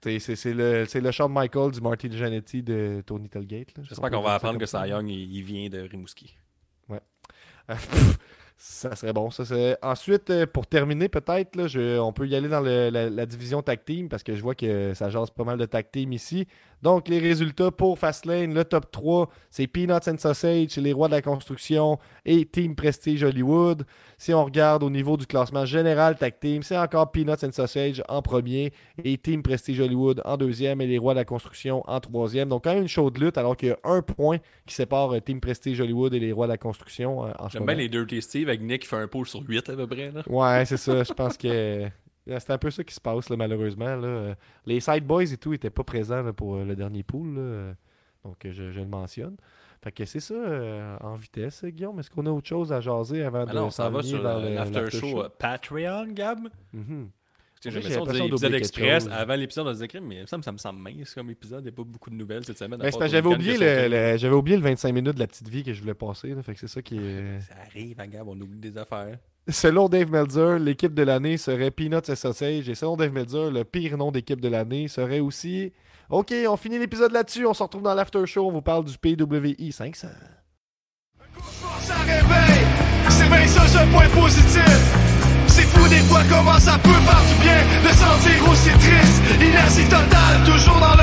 C'est le Shawn Michaels du Marty Jannetty de Tony Telgate. Là. J'espère qu'on va apprendre que Cy Young il vient de Rimouski. Ouais. Ça serait bon. Ça, c'est... Ensuite, pour terminer, peut-être, là, on peut y aller dans la division tag team parce que je vois que ça jase pas mal de tag team ici. Donc, les résultats pour Fastlane, le top 3, c'est Peanuts and Sausage, les Rois de la Construction et Team Prestige Hollywood. Si on regarde au niveau du classement général tag team, c'est encore Peanuts and Sausage en premier et Team Prestige Hollywood en deuxième et les Rois de la Construction en troisième. Donc, quand même une chaude lutte alors qu'il y a un point qui sépare Team Prestige Hollywood et les Rois de la Construction en ce moment. J'aime bien les Dirty Steve avec Nick qui fait un pôle sur 8 à peu près. Là. Ouais, c'est ça. Je pense que... C'est un peu ça qui se passe, là, malheureusement. Là. Les Side Boys et tout n'étaient pas présents là, pour le dernier pool. Là. Donc, je le mentionne. Fait que c'est ça, en vitesse, Guillaume. Est-ce qu'on a autre chose à jaser avant de... On s'en va sur l'after show Patreon, Gab. Mm-hmm. J'ai l'impression d'épisode express. Avant l'épisode, on se disait, mais ça me semble mince comme épisode. Il n'y a pas beaucoup de nouvelles cette semaine. Ben, j'avais oublié le 25 minutes de la petite vie que je voulais passer. Là. Fait que c'est ça qui est... Ça arrive, hein, Gab. On oublie des affaires. Selon Dave Meltzer, l'équipe de l'année serait Peanuts et Sausage. Et selon Dave Meltzer, le pire nom d'équipe de l'année serait aussi... OK, on finit l'épisode là-dessus. On se retrouve dans l'after show. On vous parle du PWI 500. Un coup de force à réveil. C'est bien ça, ce point positif. C'est fou des fois comment ça peut faire du bien de sentir aussi triste. Inertie totale, toujours dans